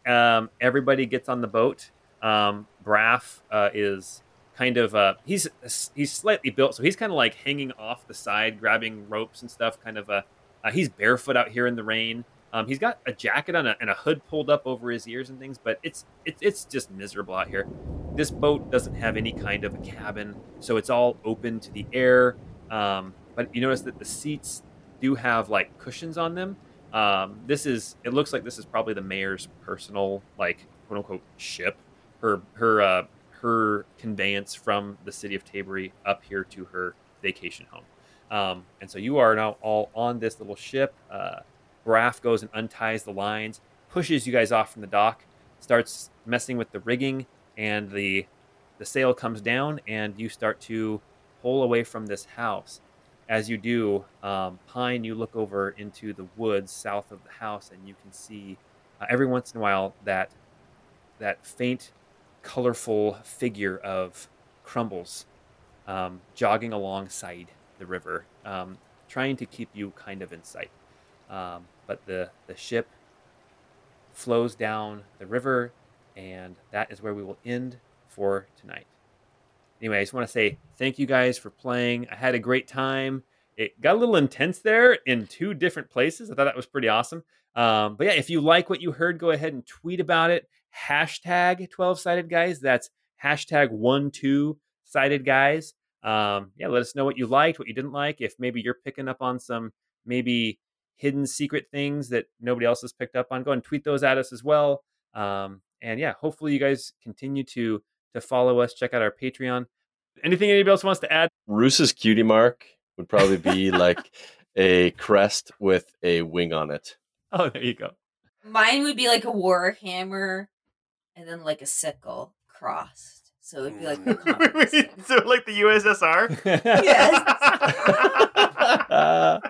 Um, everybody gets on the boat. Um, Braff uh, is kind of... Uh, he's he's slightly built, so he's kind of like hanging off the side, grabbing ropes and stuff, kind of a... Uh, he's barefoot out here in the rain. Um, he's got a jacket on a, and a hood pulled up over his ears and things, but it's, it's it's just miserable out here. This boat doesn't have any kind of a cabin, so it's all open to the air. Um, but you notice that the seats do have like cushions on them. Um, this is it looks like this is probably the mayor's personal, like, quote unquote ship. Her her uh, her conveyance from the city of Tabury up here to her vacation home. Um, and so you are now all on this little ship. Uh, Braff goes and unties the lines, pushes you guys off from the dock, starts messing with the rigging, and the the sail comes down, and you start to pull away from this house. As you do, um, Pine, you look over into the woods south of the house, and you can see uh, every once in a while that that faint, colorful figure of Crumbles um, jogging alongside the river, um, trying to keep you kind of in sight. Um, but the, the ship flows down the river, and that is where we will end for tonight. Anyway, I just want to say thank you guys for playing. I had a great time. It got a little intense there in two different places. I thought that was pretty awesome. Um, but yeah, if you like what you heard, go ahead and tweet about it. Hashtag twelve-sided guys. That's hashtag one two sided guys. Um, yeah, let us know what you liked, what you didn't like. If maybe you're picking up on some maybe hidden secret things that nobody else has picked up on, go and tweet those at us as well. Um, and yeah, hopefully you guys continue to, to follow us. Check out our Patreon. Anything anybody else wants to add? Roos's cutie mark would probably be like a crest with a wing on it. Oh, there you go. Mine would be like a war hammer and then like a sickle crossed. So it'd be like the so like the U S S R. Yes. uh,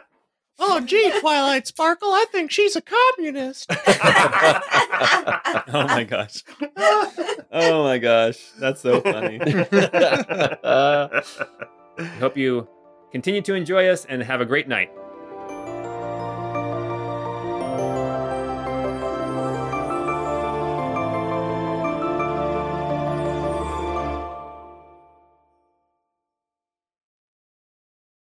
oh, gee, Twilight Sparkle! I think she's a communist. Oh my gosh! Oh my gosh! That's so funny. uh, I hope you continue to enjoy us and have a great night.